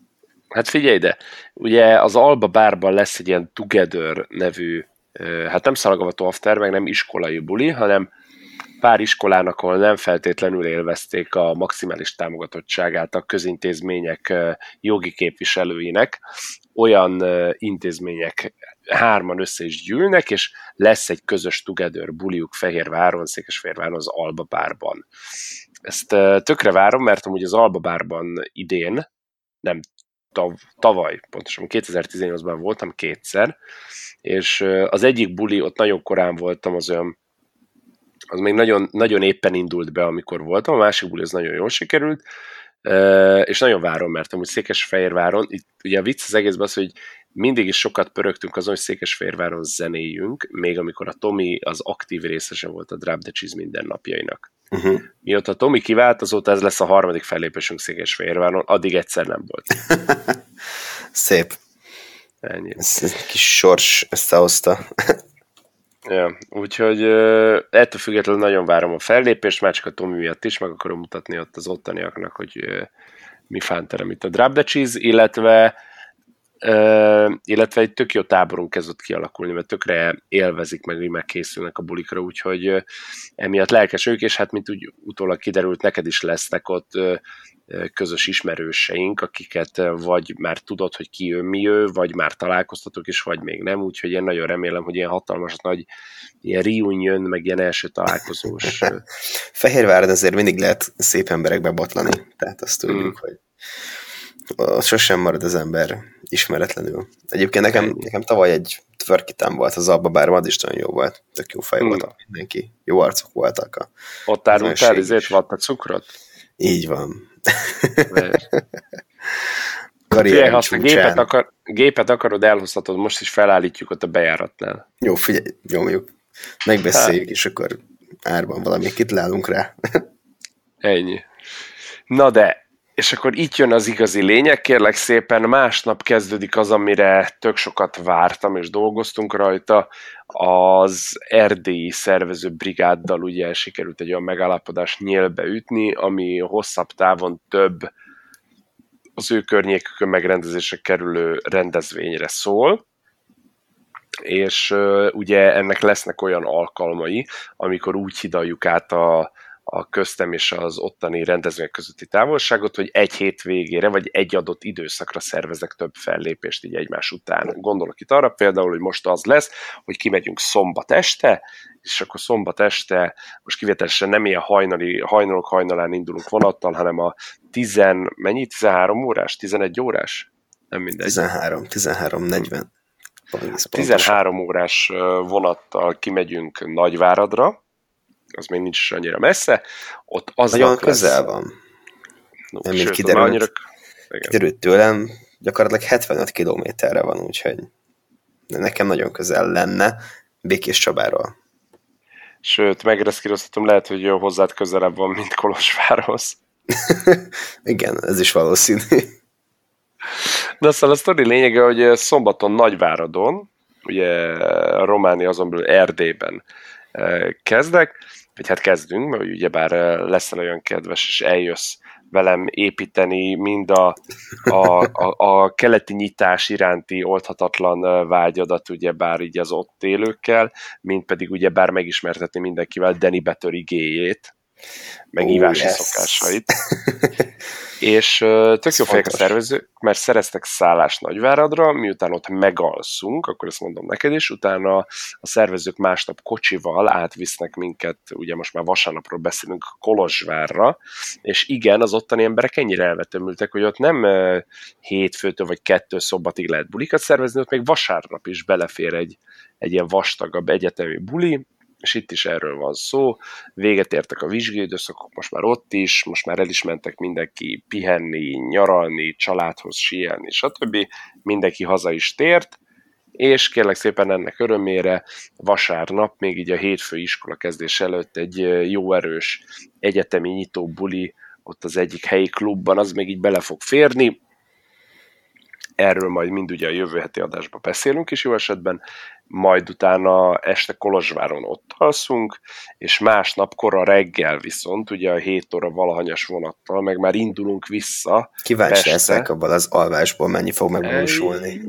Hát figyelj ide, ugye az Alba Bárban lesz egy ilyen Together nevű, hát nem szalagavató after, meg nem iskolai buli, hanem pár iskolának, ahol nem feltétlenül élvezték a maximális támogatottságát a közintézmények jogi képviselőinek, olyan intézmények 3-an össze is gyűlnek, és lesz egy közös together buliuk Fehérváron, Székesfehérváron, az Alba Bárban. Ezt tökre várom, mert amúgy az Alba Bárban idén, nem tavaly, pontosan 2018-ban voltam kétszer, és az egyik buli, ott nagyon korán voltam, az még nagyon éppen indult be, amikor voltam, a másik buli az nagyon jól sikerült, és nagyon várom, mert amúgy Székesfehérváron, itt ugye a vicc az egészben az, hogy mindig is sokat pörögtünk azon, hogy Székesfehérváron zenéljünk, még amikor a Tomi az aktív részese volt a Drop the Cheese mindennapjainak. Mióta Tomi kivált, azóta ez lesz a harmadik fellépésünk Székesfehérváron, addig egyszer nem volt. Szép. Ennyi. Ez kis sors összehozta. Ja, úgyhogy ettől függetlenül nagyon várom a fellépést, már csak a Tomi miatt is, meg akarom mutatni ott az ottaniaknak, hogy mi fánterem itt a Drop the Cheese, illetve egy tök jó táborunk kezdett kialakulni, mert tökre élvezik meg, hogy megkészülnek a bulikra, úgyhogy emiatt lelkes ők, és hát mint úgy utólag kiderült, neked is lesznek ott közös ismerőseink, akiket vagy már tudod, hogy ki ő, mi ő, vagy már találkoztatok is, vagy még nem, úgyhogy én nagyon remélem, hogy ilyen hatalmas, nagy ilyen reunion, meg ilyen első találkozós. Fehérváron azért mindig lehet szép emberekbe botlani, tehát azt tudjuk, hogy sosem marad az ember ismeretlenül. Egyébként nekem tavaly egy twerkitám volt az Alba Bárban, az is nagyon jó volt. Tök jó fej volt mindenki. Jó arcok voltak. Ott árultál, ezért vatta cukrot? Így van. Figyelj, ha azt a gépet akarod, elhoztatod, most is felállítjuk ott a bejáratnál. Jó, figyelj, nyomjuk. Megbeszéljük, és akkor árban valami kit lálunk rá. Ennyi. Na de, és akkor itt jön az igazi lényeg, kérlek szépen, másnap kezdődik az, amire tök sokat vártam, és dolgoztunk rajta. Az erdélyi szervező brigáddal ugye sikerült egy olyan megállapodást nyílbe ütni, ami hosszabb távon több az ő környékükön megrendezésre kerülő rendezvényre szól. És ugye ennek lesznek olyan alkalmai, amikor úgy hidaljuk át a a köztem és az ottani rendezvények közötti távolságot, hogy egy hét végére, vagy egy adott időszakra szervezek több fellépést így egymás után. Gondolok itt arra például, hogy most az lesz, hogy kimegyünk szombat este, és akkor szombat este, most kivételesen nem ilyen hajnalok hajnalán indulunk vonattal, hanem a 13 órás, 11 órás? Nem mindegy. 13:40. 13 órás vonattal kimegyünk Nagyváradra, az még nincs is annyira messze, ott az nagyon közel van. No, nem így kiderült tőlem, gyakorlatilag 75 kilométerre van, úgyhogy nekem nagyon közel lenne Békés Csabáról. Sőt, megreszkíroztatom, lehet, hogy hozzád közelebb van, mint Kolozsvárhoz. Igen, ez is valószínű. De aztán a sztori lényege, hogy szombaton Nagyváradon, ugye Románia azon belül Erdélyben kezdünk, mert ugyebár leszel olyan kedves, és eljössz velem építeni mind a keleti nyitás iránti oldhatatlan vágyadat, ugyebár így az ott élőkkel, mint pedig ugyebár megismertetni mindenkivel Deni Betör igéjét, meg ívási szokásait. És tök jó fejek a szervezők, mert szereztek szállást Nagyváradra, miután ott megalszunk, akkor ezt mondom neked is, utána a szervezők másnap kocsival átvisznek minket, ugye most már vasárnapról beszélünk, Kolozsvárra, és igen, az ottani emberek ennyire elvetemültek, hogy ott nem hétfőtől vagy 2 szombatig lehet bulikat szervezni, ott még vasárnap is belefér egy ilyen vastagabb egyetemi buli, és itt is erről van szó, véget értek a vizsgaidőszakok, most már ott is, most már el is mentek mindenki pihenni, nyaralni, családhoz síelni, stb. Mindenki haza is tért, és kérlek szépen ennek örömére vasárnap, még így a hétfői iskola kezdés előtt egy jó erős egyetemi nyitó buli ott az egyik helyi klubban, az még így bele fog férni. Erről majd mind ugye a jövő heti adásban beszélünk is jó esetben, majd utána este Kolozsváron ott alszunk, és másnap kora reggel viszont, ugye a 7 óra valahanyas vonattal, meg már indulunk vissza. Kíváncsi leszek abban az alvásból, mennyi fog megvalósulni.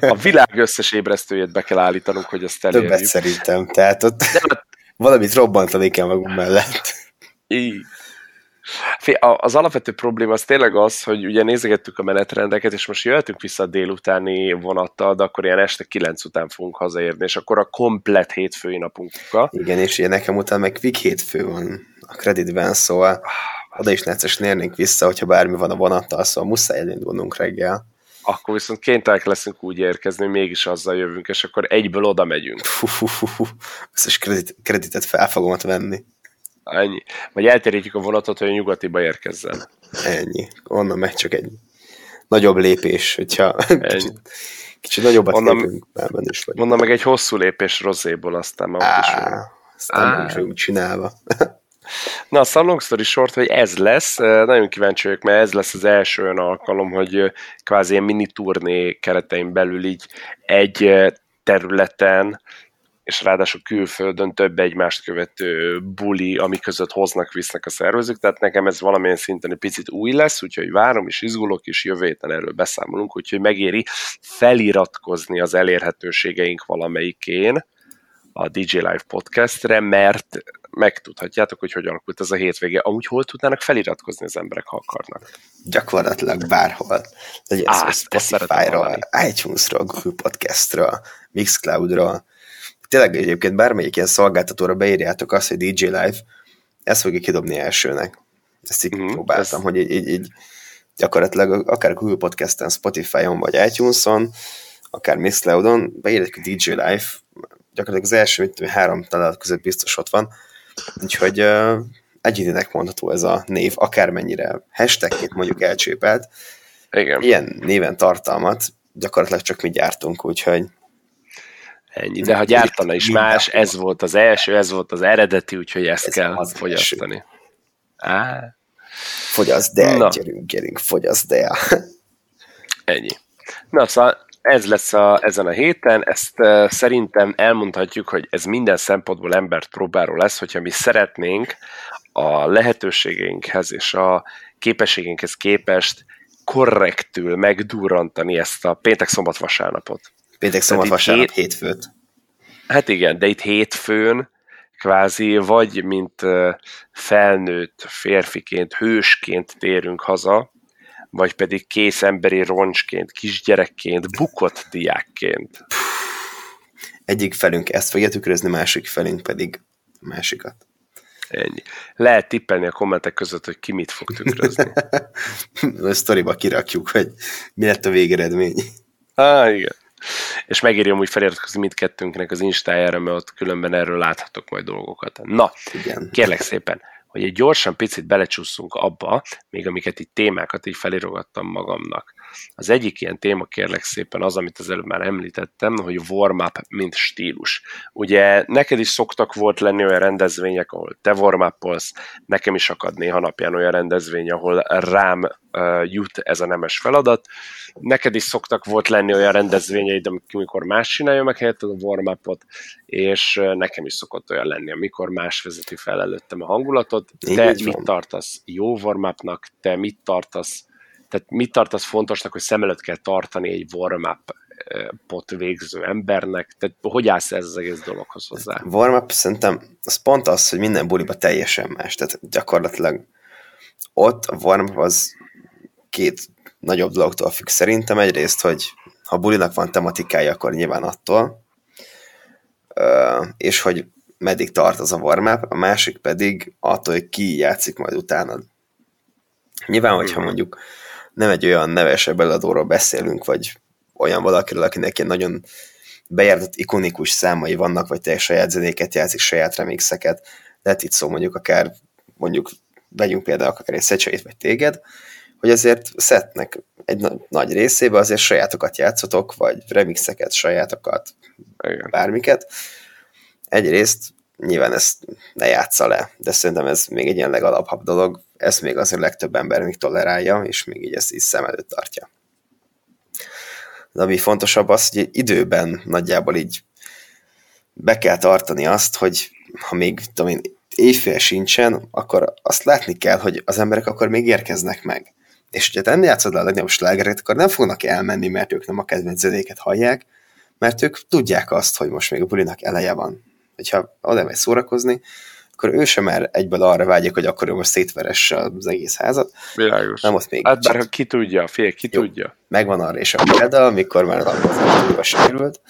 A világ összes ébresztőjét be kell állítanunk, hogy ezt elérjük. Többet szerintem, tehát ott valamit robbantani kell magunk mellett. Így. Az alapvető probléma az tényleg az, hogy ugye nézegettük a menetrendeket, és most jöhetünk vissza a délutáni vonattal, de akkor ilyen este 9 után fogunk hazaérni, és akkor a komplett hétfői napunkkal. Igen, és ugye nekem után meg vig hétfő van a kreditben, szóval oda is neccesen érnénk vissza, hogyha bármi van a vonattal, szóval muszáj elindulnunk reggel. Akkor viszont kénytelenek leszünk úgy érkezni, hogy mégis azzal jövünk, és akkor egyből oda megyünk. Összes kreditet fel fogom venni. Ennyi. Vagy elterítjük a vonatot, hogy a nyugatiba érkezzen. Ennyi. Onnan meg csak egy nagyobb lépés, hogyha kicsit nagyobbat lépünk. Onnan meg egy hosszú lépés rozéból, aztán már ott is vagyunk. Aztán nem úgy csinálva. Na, a long story short, hogy ez lesz. Nagyon kíváncsi vagyok, mert ez lesz az első olyan alkalom, hogy kvázi ilyen mini turné keretein belül így egy területen, és ráadásul külföldön több egymást követő buli, ami között hoznak-visznek a szervezők, tehát nekem ez valamilyen szinten egy picit új lesz, úgyhogy várom és izgulok, és jövő héten erről beszámolunk, úgyhogy megéri feliratkozni az elérhetőségeink valamelyikén a DJ Live podcastre, mert megtudhatjátok, hogy hogyan alakult ez a hétvége. Amúgy hol tudnának feliratkozni az emberek, ha akarnak? Gyakorlatilag bárhol. Legyen szó Spotify-ról, iTunes-ról, Google Podcast-ról, Mixcloud-ról. Tényleg egyébként bármelyik ilyen szolgáltatóra beírjátok azt, hogy DJ Live, ezt fogja kidobni elsőnek. Ezt így próbáltam, hogy így gyakorlatilag akár Google Podcasten, Spotify-on, vagy iTunes-on, akár Mixcloud-on, beírjátok a DJ Live, gyakorlatilag az első, mint 3 találat között biztos ott van, úgyhogy egyéninek mondható ez a név, akármennyire hashtagként mondjuk elcsépelt. Igen. Ilyen néven tartalmat gyakorlatilag csak mi gyártunk, úgyhogy ennyi, de ha gyártana is más, ez volt az első, ez volt az eredeti, úgyhogy ezt kell fogyasztani. Fogyaszt el, gyerünk, fogyaszt el. Ennyi. Na, szóval ez lesz ezen a héten, ezt szerintem elmondhatjuk, hogy ez minden szempontból emberpróbáról lesz, hogyha mi szeretnénk a lehetőségeinkhez és a képességeinkhez képest korrektül megdurrantani ezt a péntek-szombat-vasárnapot. Péntek, szombat, vasárnap, hétfőt. Hát igen, de itt hétfőn kvázi vagy mint felnőtt férfiként, hősként térünk haza, vagy pedig kész emberi roncsként, kisgyerekként, bukott diákként. Egyik felünk ezt fogja tükrözni, másik felünk pedig a másikat. Ennyi. Lehet tippelni a kommentek között, hogy ki mit fog tükrözni. A sztoriba kirakjuk, hogy mi lett a végeredmény. Igen. És megérjem úgy feliratkozni mindkettőnknek az Instájára, mert ott különben erről láthatok majd dolgokat. Na, igen. Kérlek szépen, hogy egy gyorsan picit belecsúszunk abba, még amiket így témákat így felirogattam magamnak. Az egyik ilyen téma, kérlek szépen, az, amit az előbb már említettem, hogy warm-up, mint stílus. Ugye neked is szoktak volt lenni olyan rendezvények, ahol te warm-upolsz, nekem is akad néha napján olyan rendezvény, ahol rám jut ez a nemes feladat. Neked is szoktak volt lenni olyan rendezvényeid, amikor más csinálja meg helyett a warm-upot, és nekem is szokott olyan lenni, amikor más vezeti fel előttem a hangulatot. Te mit tartasz jó warm-upnak? Te mit tartasz? Tehát mit tartasz fontosnak, hogy szem előtt kell tartani egy warm-upot végző embernek? Tehát hogy állsz ez az egész dologhoz hozzá? Warm-up szerintem az pont az, hogy minden buliba teljesen más. Tehát gyakorlatilag ott a warm-up az két nagyobb dologtól függ szerintem. Egyrészt, hogy ha bulinak van tematikája, akkor nyilván attól. És hogy meddig tart az a warm-up, a másik pedig attól, hogy ki játszik majd utánad. Nyilván, hogyha mondjuk nem egy olyan nevesebb előadóról beszélünk, vagy olyan valakiről, akinek ilyen nagyon bejártott ikonikus számai vannak, vagy te saját zenéket játszik, saját remixeket. Lehet itt szó mondjuk akár, vegyünk például akár egy Szecseit, vagy téged, hogy azért szettnek egy nagy részébe azért sajátokat játszotok, vagy remixeket, sajátokat, bármiket. Egyrészt nyilván ezt ne játsza le, de szerintem ez még egy ilyen legalaphabb dolog, ezt még azért legtöbb ember még tolerálja, és még így ezt így szem előtt tartja. De ami fontosabb az, hogy időben nagyjából így be kell tartani azt, hogy ha még éjfél sincsen, akkor azt látni kell, hogy az emberek akkor még érkeznek meg. És hogyha nem játszod le a legnagyobb slágereket, akkor nem fognak elmenni, mert ők nem a kedvenc zenéket hallják, mert ők tudják azt, hogy most még a bulinak eleje van. Hogyha oda megy szórakozni, akkor ő sem már egyből arra vágyik, hogy akkor ő most szétveresse az egész házat. Világos. Nem, ott még hát bár ki tudja, ki tudja. Megvan arra is a példa, amikor már a sérült.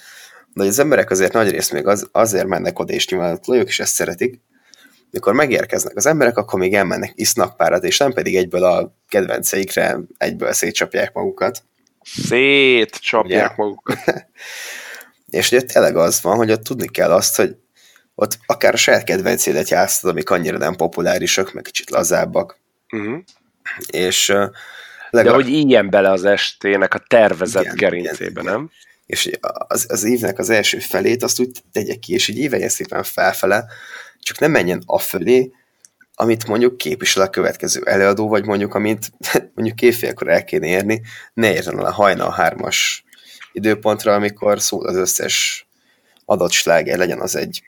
De az emberek azért nagy rész még azért mennek oda, és nyilván ők is ezt szeretik. Mikor megérkeznek az emberek, akkor még elmennek, isznak párat, és nem pedig egyből a kedvenceikre egyből szétcsapják magukat. És ugye tényleg az van, hogy ott tudni kell azt, hogy ott akár a saját kedvencédet játszod, amik annyira nem populárisak, meg kicsit lazábbak. És legalább... De hogy ilyen bele az estének a tervezett gerincébe, nem? És az évnek az első felét azt úgy tegye ki, és így éveljen szépen felfele, csak nem menjen afelé, amit mondjuk képvisel a következő előadó, vagy mondjuk amit mondjuk éjfélkor el kéne érni, ne érjen el a hajnal 3-as időpontra, amikor szól az összes adott sláger, legyen az egy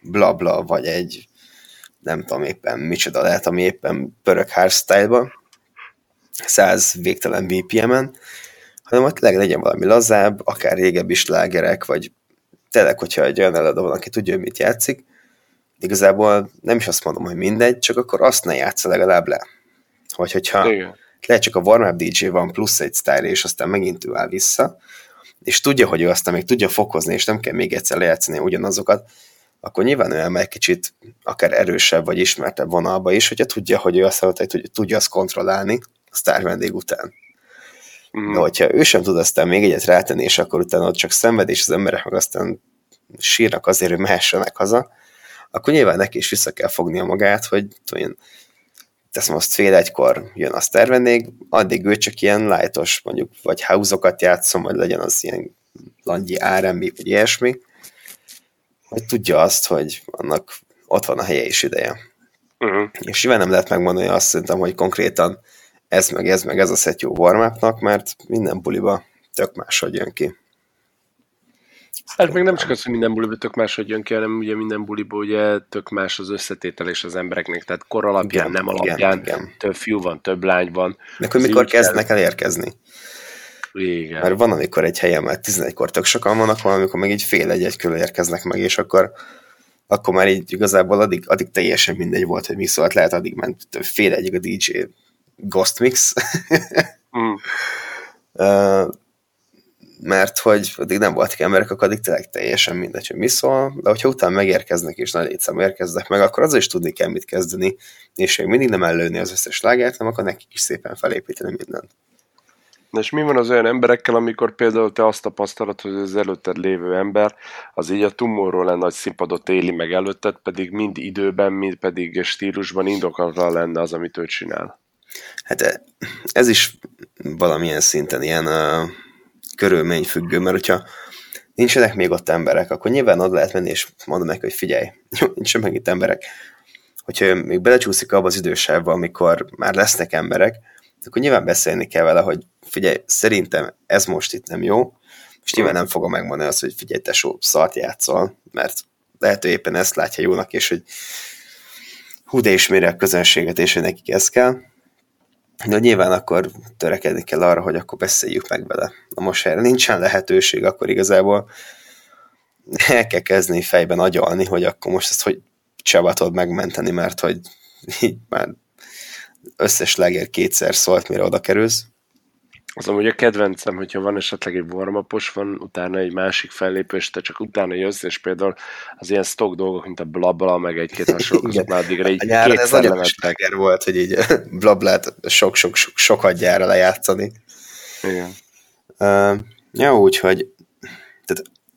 blabla, vagy egy nem tudom éppen micsoda lehet, ami éppen pörög hardstyle-ba, 100 végtelen BPM-en, hanem ott legyen valami lazább, akár régebbi slágerek, vagy tényleg, hogyha egy olyan előadó van, aki tudja, hogy mit játszik, igazából nem is azt mondom, hogy mindegy, csak akkor azt ne játsza legalább le. Vagy hogyha lehet csak a warm-up DJ van plusz egy style, és aztán megint ő áll vissza, és tudja, hogy ő aztán még tudja fokozni, és nem kell még egyszer lejátszani ugyanazokat, akkor nyilván ő elmegy kicsit akár erősebb, vagy ismertebb vonalba is, hogyha tudja, hogy ő azt tudja azt kontrollálni a sztár vendég után. De hogyha ő sem tud aztán még egyet rátenni, és akkor utána ott csak szenved, és az emberek meg aztán sírnak azért, hogy mehessenek haza, akkor nyilván neki is vissza kell fognia magát, hogy teszem azt fél egykor jön a sztár vendég, addig ő csak ilyen lightos, mondjuk, vagy house-okat játszom, vagy legyen az ilyen langyi R&B, vagy ilyesmi, hogy tudja azt, hogy annak ott van a helye és ideje. És nyilván nem lehet megmondani azt szerintem, hogy konkrétan ez meg ez a szett jó warm-upnak, mert minden buliba tök máshogy jön ki. Hát még nem csak az, hogy minden buliba tök máshogy jön ki, hanem ugye minden buliba ugye tök más az összetétel és az embereknek, tehát kor alapján, igen, nem alapján, igen. Több fiú van, több lány van. De hogy mikor kezdnek el érkezni? Igen. Mert van, amikor egy helyen már 11-kor tök sokan vannak, van, amikor még így fél egy körül érkeznek meg, és akkor akkor már így igazából addig teljesen mindegy volt, hogy mi szólt, lehet addig ment fél egyig a DJ Ghost Mix. Mert hogy addig nem voltak emberek, akkor addig tényleg teljesen mindegy, hogy mi szól, de hogyha utána megérkeznek és nagy létszám érkeznek meg, akkor azzal is tudni kell mit kezdeni, és még mindig nem ellőni az összes slágert, hanem akkor nekik is szépen felépíteni mindent. Na és mi van az olyan emberekkel, amikor például te azt tapasztalod, hogy az előtted lévő ember az így a Tomorrowland nagy színpadot éli meg előtted, pedig mind időben, mind pedig stílusban indokatlan lenne az, amit ő csinál? Hát ez is valamilyen szinten ilyen körülményfüggő, mert hogyha nincsenek még ott emberek, akkor nyilván oda lehet menni, és mondom neki, hogy figyelj, nincsen meg itt emberek. Hogyha még belecsúszik abba az idősávba, amikor már lesznek emberek, akkor nyilván beszélni kell vele, hogy figyelj, szerintem ez most itt nem jó, és nyilván nem fogom megmondani azt, hogy figyelj, tesó, szart játszol, mert lehet, hogy éppen ezt látja jónak, és hogy hú, de ismeri a közönséget, és hogy nekik ez kell. De nyilván akkor törekedni kell arra, hogy akkor beszéljük meg vele. Na most erre nincsen lehetőség, akkor igazából el kell kezdeni fejben agyalni, hogy akkor most ezt hogy csabatod megmenteni, mert hogy így már összes legér kétszer szólt, mire oda kerülsz. Az amúgy a kedvencem, hogyha van esetleg egy warm-upos, van utána egy másik fellépés, te csak utána jössz, és például az ilyen stock dolgok, mint a blabla, meg egy-két hasonló között már addigra így kétszer lemettek. Volt, hogy így blablát sokat gyára lejátszani. Igen. Ja, úgyhogy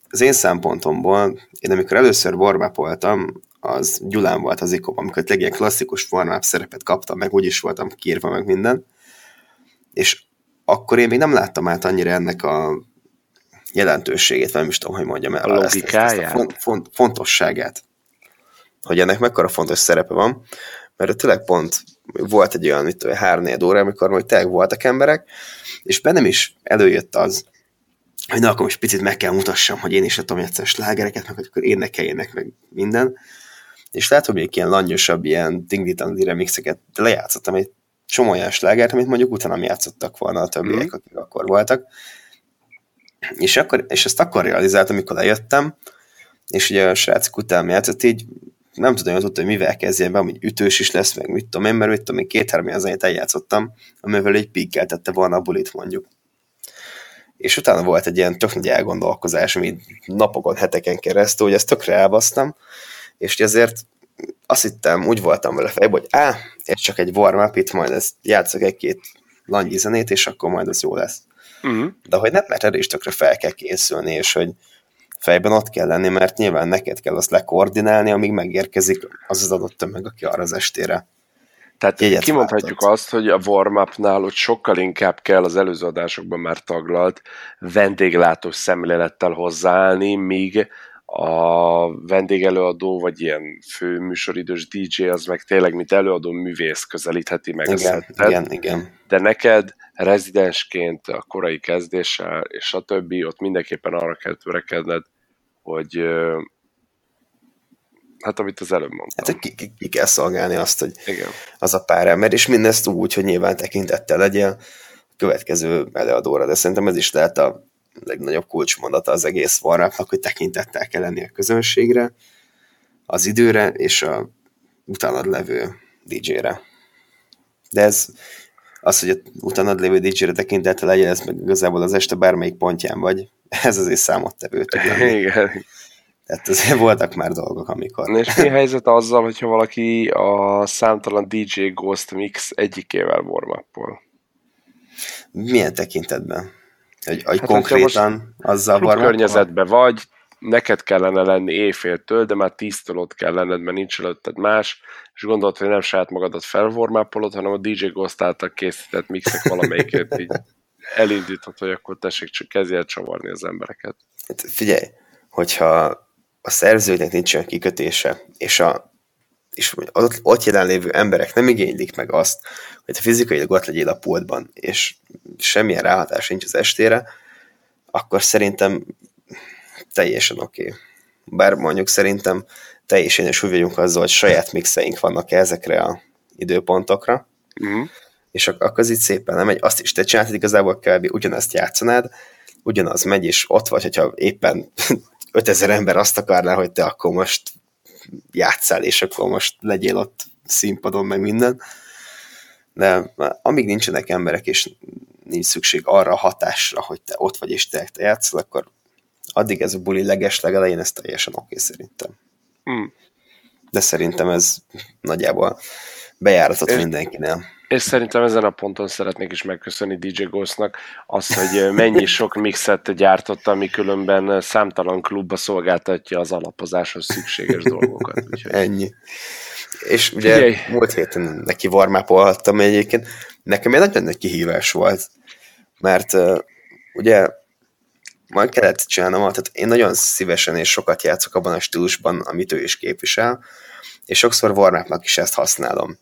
az én szempontomból, én amikor először warm-upoltam, az Gyulán volt az ICO-ban, amikor egy ilyen klasszikus warm-up szerepet kaptam, meg úgyis voltam kiírva, meg minden, és akkor én még nem láttam át annyira ennek a jelentőségét, nem is tudom, hogy mondjam el. A logikáját? Fontosságát. Hogy ennek mekkora fontos szerepe van, mert tényleg pont volt egy olyan, 3-4 óra, amikor majd tényleg voltak emberek, és bennem is előjött az, hogy na, akkor most picit meg kell mutassam, hogy én is tudom egyszer slágereket, meg akkor énekeljenek, meg minden. És látom, hogy ilyen langyosabb, ilyen ding-ditang-di remixeket lejátszottam egy csomó olyan slágert, amit mondjuk utána játszottak volna a többiek, akik akkor voltak. És ezt akkor realizáltam, amikor lejöttem, és ugye a srácok után játszott, így nem tudom, hogy mivel kezdjen be, amúgy ütős is lesz, meg mit tudom én, mert mit tudom én, 2-3 olyan zenét eljátszottam, amivel egy píkkeltette volna a bulit mondjuk. És utána volt egy ilyen tök nagy elgondolkozás, ami napokon, heteken keresztül, hogy ezt tökre elbasztam, és ezért azt hittem, úgy voltam vele fejben, hogy ez csak egy warm-up, itt majd ezt játszok egy-két langy zenét, és akkor majd az jó lesz. De hogy nem, mert erre is tökre fel kell készülni, és hogy fejben ott kell lenni, mert nyilván neked kell azt lekoordinálni, amíg megérkezik az adott tömeg, aki arra az estére. Tehát jegyet kimondhatjuk váltott. Azt, hogy a warm-upnál ott sokkal inkább kell az előző adásokban már taglalt vendéglátó szemlélettel hozzáállni, míg a vendégelőadó, vagy ilyen főműsoridős DJ, az meg tényleg, mint előadó művész közelítheti meg. Igen. De neked rezidensként a korai kezdéssel, és a többi, ott mindenképpen arra kell törekedned, hogy hát amit az előbb mondtam. Hát ki kell szolgálni azt, hogy az a pár ember, és mindezt úgy, hogy nyilván tekintettel legyél a következő előadóra, de szerintem ez is lehet a legnagyobb kulcsmondata az egész warm-upnak, hogy tekintettel kell lenni a közönségre, az időre, és a utánad levő DJ-re. De ez, az, hogy a utánad lévő DJ-re tekintettel legyen, ez meg igazából az este bármelyik pontján vagy, ez azért számottevő. Igen. Tehát azért voltak már dolgok, amikor... És mi helyzet azzal, hogyha valaki a számtalan DJ Ghost Mix egyikével warm-uppol? Milyen tekintetben? Hogy hát konkrétan azzal warm-up környezetben vagy, neked kellene lenni éjféltől, de már 10-től ott kell lenned, mert nincs előtted más, és gondolod, hogy nem saját magadat felwarm-upolod, hanem a DJ Ghost által készített mixek valamelyikét így elindítod, hogy akkor tessék, csak kezdjél csavarni az embereket. Hát figyelj, hogyha a szerzőnek nincs olyan kikötése, és ott jelenlévő emberek nem igénylik meg azt, hogy te fizikailag ott legyél a pultban, és semmilyen ráhatás nincs az estére, akkor szerintem teljesen oké. Bár mondjuk szerintem teljesen is úgy vagyunk azzal, hogy saját mixeink vannak ezekre az időpontokra, és akkor az így szépen nem megy. Azt is te csináltad, igazából kell, hogy ugyanazt játszanád, ugyanaz megy, és ott vagy, hogyha éppen 5000 ember azt akarná, hogy te akkor most játsszál, és akkor most legyél ott színpadon, meg minden. De amíg nincsenek emberek, és nincs szükség arra a hatásra, hogy te ott vagy, és te játszol, akkor addig ez a buli legeslegelején, ez teljesen oké szerintem. De szerintem ez nagyjából bejáratott mindenkinél. És szerintem ezen a ponton szeretnék is megköszönni DJ Ghost-nak azt, hogy mennyi sok mixet gyártott, ami különben számtalan klubba szolgáltatja az alapozáshoz szükséges dolgokat. Úgyhogy... Ennyi. És ugye múlt héten neki warm-up-olhattam egyébként. Nekem egy nagyon nagy kihívás volt, mert ugye majd kellett csinálnom, tehát én nagyon szívesen és sokat játszok abban a stílusban, amit ő is képvisel, és sokszor warm-upnak is ezt használom.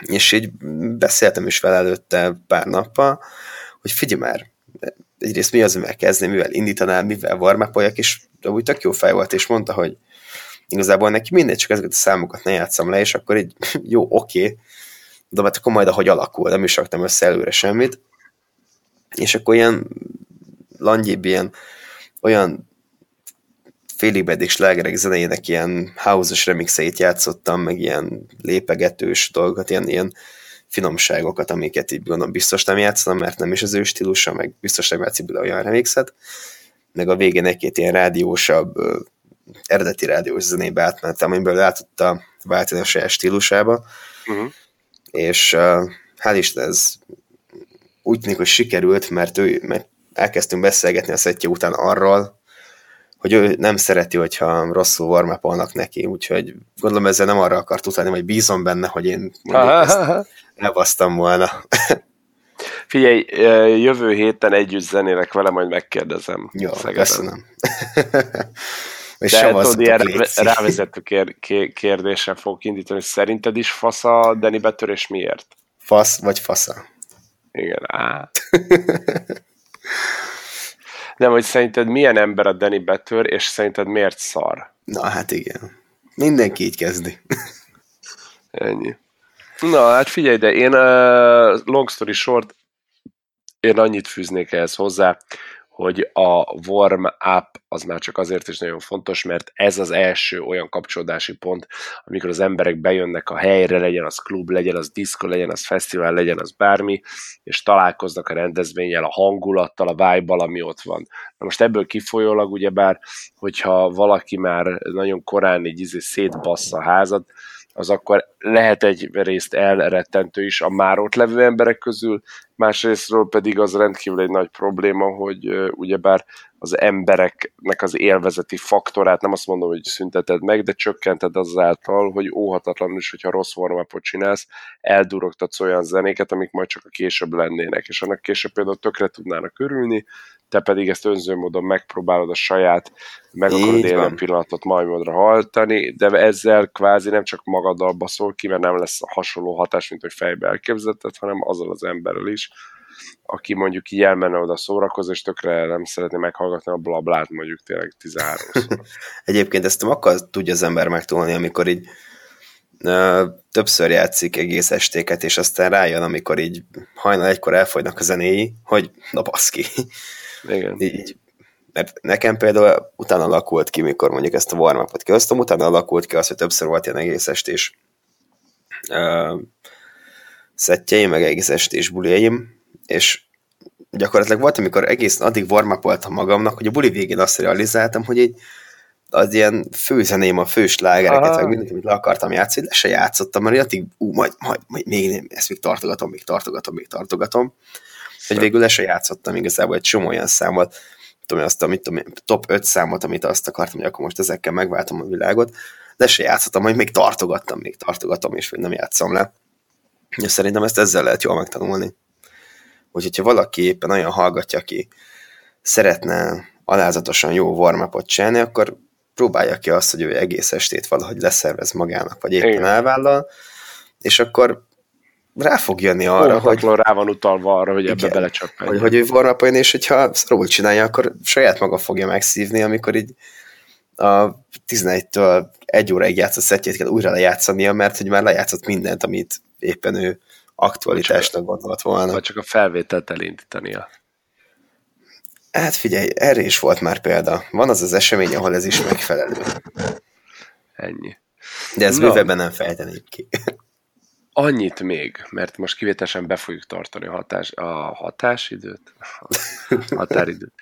És így beszéltem is vele előtte pár nappal, hogy figyelj már, egyrészt mi az, mivel kezdném, mivel indítanám, mivel warm-upoljak, és úgy tök jó fej volt, és mondta, hogy igazából neki mindegy, csak ezeket a számokat ne játszam le, és akkor így jó, oké, de mert akkor majd ahogy alakul, nem is raktam össze előre semmit, és akkor ilyen langyébb, ilyen olyan félig pedig slágerek zenéjének ilyen house-os remixeit játszottam, meg ilyen lépegetős dolgokat, ilyen finomságokat, amiket így gondolom biztos nem játszottam, mert nem is az ő stílusa, meg biztos nem játszik bele olyan remixet, meg a végén egy-két ilyen rádiósabb, eredeti rádiós zenébe átmentem, amiből rá tudta váltani a saját stílusába, és hál' Isten ez úgy tűnik, hogy sikerült, mert elkezdtünk beszélgetni a szettje után arról, hogy ő nem szereti, hogyha rosszul warm-upolnak neki, úgyhogy gondolom ezzel nem arra akart utalni, vagy bízom benne, hogy én mondjuk elbasztam volna. Figyelj, jövő héten együtt zenélek vele, majd megkérdezem. Jó, köszönöm. És de tudod, rávezető kérdésre fogok indítani, szerinted is fasz a Dani betörés miért? Fasz vagy fasza? Igen, nem, hogy szerinted milyen ember a Dani betör, és szerinted miért szar? Na, hát igen. Mindenki így kezdi. Ennyi. Na, hát figyelj, de én long story short, én annyit fűznék ehhez hozzá, hogy a warm-up az már csak azért is nagyon fontos, mert ez az első olyan kapcsolódási pont, amikor az emberek bejönnek a helyre, legyen az klub, legyen az diszko, legyen az fesztivál, legyen az bármi, és találkoznak a rendezvénnyel, a hangulattal, a vibe-bal, ami ott van. Na most ebből kifolyólag ugyebár, hogyha valaki már nagyon korán így szétbassza a házat, az akkor lehet egy részt elrettentő is a már ott levő emberek közül, másrésztről pedig az rendkívül egy nagy probléma, hogy ugyebár az embereknek az élvezeti faktorát, nem azt mondom, hogy szünteted meg, de csökkented azáltal, hogy óhatatlanul is, hogyha rossz warm-upot csinálsz, eldurogtatsz olyan zenéket, amik majd csak a később lennének, és annak később például tökre tudnának örülni, te pedig ezt önző módon megpróbálod a saját, meg akarod élni pillanatot majmodra hajtani, de ezzel kvázi nem csak magaddal baszol ki, mert nem lesz a hasonló hatás, mint hogy fejbe elképzelted, hanem azzal az emberrel is, aki mondjuk így elmenne oda szórakozni, és tökre nem szeretné meghallgatni a blablát, mondjuk tényleg 13-szor. Egyébként ezt nem akar tudja az ember megtolni, amikor így többször játszik egész estéket, és aztán rájön, amikor így hajnal egykor elfogynak a zenéi, hogy na baszki. Igen. Így. Mert nekem például utána alakult ki, mikor mondjuk ezt a warm-upot kihoztam, utána alakult ki az, hogy többször volt ilyen egész estés szettjeim, meg egész estés buliaim, és gyakorlatilag volt, amikor egész addig warm-upoltam magamnak, hogy a buli végén azt realizáltam, hogy így az ilyen főzeném, a fő slágereket, meg mindent, amit le akartam játszani, de se játszottam, mert addig, majd még nem, ezt még tartogatom. Hogy végül le se játszottam igazából egy csomó olyan számot, tudom, azt a top 5 számot, amit azt akartam, hogy akkor most ezekkel megváltom a világot, de se játszottam, majd még tartogatom, és nem játszom le. És szerintem ezt ezzel lehet jól megtanulni. Úgyhogy, ha valaki éppen olyan hallgatja, aki szeretne alázatosan jó warm-upot csinálni, akkor próbálja ki azt, hogy ő egész estét valahogy leszervez magának, vagy éppen elvállal, és akkor rá fog jönni arra, hogy... rá van utalva arra, hogy ebbe belecsapja. Hogy ő warm-upoljon, és hogyha szarul csinálja, akkor saját maga fogja megszívni, amikor így a 11-től 1 óráig játszott szettjét kell újra lejátszania, mert hogy már lejátszott mindent, amit éppen ő aktualitásnak gondolt volna. Vagy csak a felvételt elindítania. Hát figyelj, erre is volt már példa. Van az az esemény, ahol ez is megfelelő. Ennyi. De ezt bővebben nem fejteném ki. Annyit még, mert most kivételesen be fogjuk tartani a határidőt,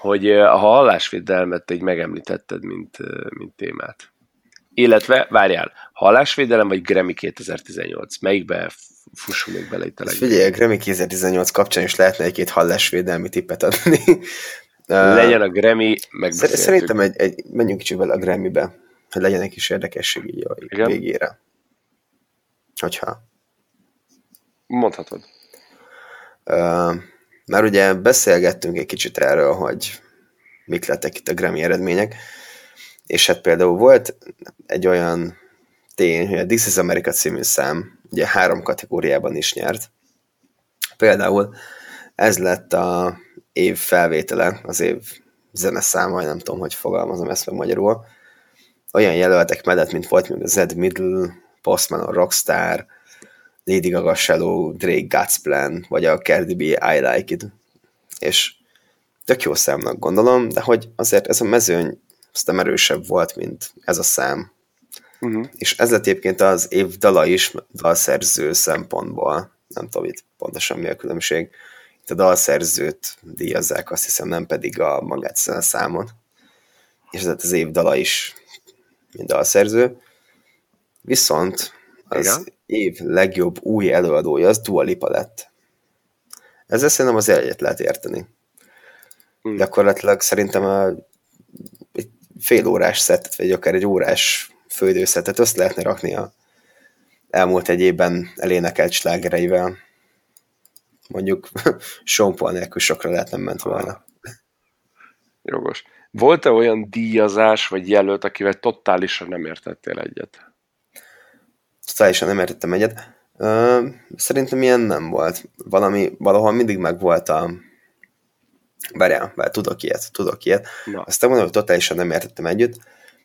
hogy a hallásvédelmet így megemlítetted, mint témát. Illetve, várjál, hallásvédelem vagy Grammy 2018? Melyikbe fussunk bele itt a legjobb? Figyelj, a Grammy 2018 kapcsán is lehetne egy-két hallásvédelmi tippet adni. Legyen a Grammy, megbeszéltük. Szerintem menjünk kicsit bele a Grammy-be, hogy legyen egy kis érdekesség a végére. Hogyha. Mondhatod. Már ugye beszélgettünk egy kicsit erről, hogy mik lettek itt a Grammy eredmények, és hát például volt egy olyan tény, hogy a This is America című szám ugye 3 kategóriában is nyert. Például ez lett a év felvétele, az év zeneszáma, vagy nem tudom, hogy fogalmazom ezt meg magyarul. Olyan jelöltek mellett, mint volt még a Zed Middle, Postman a Rockstar, Lady Gaga Shallow, Drake God's Plan, vagy a Cardi B I Like It. És tök jó számnak gondolom, de hogy azért ez a mezőny aztán erősebb volt, mint ez a szám. Uh-huh. És ez lett egyébként az év dala is dalszerző szempontból. Nem tudom itt pontosan mi a különbség. Itt a dalszerzőt díjazzák, azt hiszem, nem pedig a magát zeneszámot. És ez lett az év dala is, mint dalszerző. Viszont az év legjobb új előadója az Dua Lipa lett. Ezzel szerintem az elegyet lehet érteni. Gyakorlatilag szerintem egy félórás szettet, vagy akár egy órás fődőszettet össze lehetne rakni a elmúlt egy évben elénekelt slágereivel. Mondjuk Sean Paul nélkül sokra lehet nem ment volna. Jogos. Volt-e olyan díjazás, vagy jelölt, akivel totálisan nem értettél egyet? Totálisan nem értettem egyet. Szerintem ilyen nem volt. Valahol mindig megvolt a... Várjál, tudok ilyet. Na. Aztán mondom, hogy totálisan nem értettem együtt,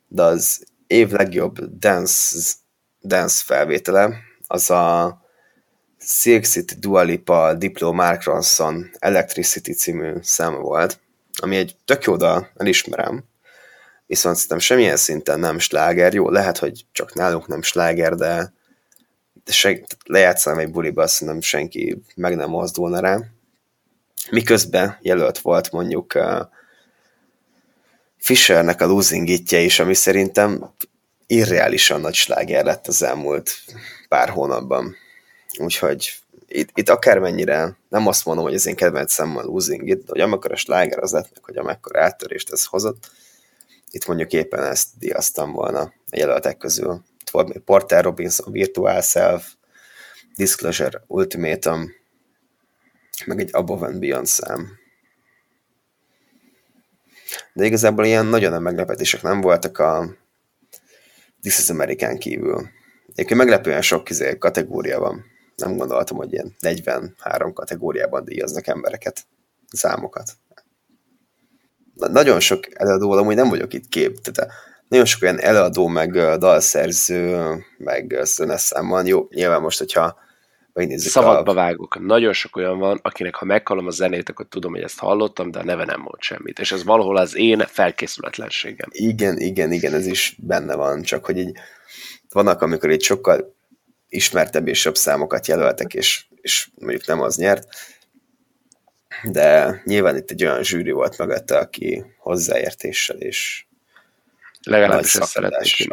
de az év legjobb dance felvétele, az a Silk City, Dua Lipa, Diplo, Mark Ronson, Electricity című száma volt, ami egy tök jó dal, elismerem, viszont szerintem semmilyen szinten nem sláger. Jó, lehet, hogy csak nálunk nem sláger, de lejátszanám egy buliba, azt szerintem senki meg nem mozdulna rá. Miközben jelölt volt mondjuk Fishernek a Losing It-je is, ami szerintem irreálisan nagy sláger lett az elmúlt pár hónapban. Úgyhogy itt akármennyire nem azt mondom, hogy az én kedvencem a Losing It, de hogy amekkora sláger az lett, hogy amekkora áttörést ez hozott, itt mondjuk éppen ezt díjaztam volna a jelöltek közül. Itt volt még Porter Robinson, Virtual Self, Disclosure Ultimatum, meg egy Above and Beyond szám. De igazából ilyen nagyon nem meglepetések nem voltak a This is American kívül. Egyébként meglepően sok kategória van. Nem gondoltam, hogy ilyen 43 kategóriában díjaznak embereket, számokat. Nagyon sok előadó, amúgy nem vagyok itt kép, tehát nagyon sok olyan előadó, meg dalszerző, meg szöneszám van. Jó, nyilván most, hogyha megnézzük Szabadba vágok. Nagyon sok olyan van, akinek ha meghallom a zenét, akkor tudom, hogy ezt hallottam, de a neve nem mond semmit. És ez valahol az én felkészületlenségem. Igen, ez is benne van, csak hogy így vannak, amikor így sokkal ismertebb és jobb számokat jelöltek, és mondjuk nem az nyert, de nyilván itt egy olyan zsűri volt mögötte, aki hozzáértéssel és legalábbis ezt szeretnék.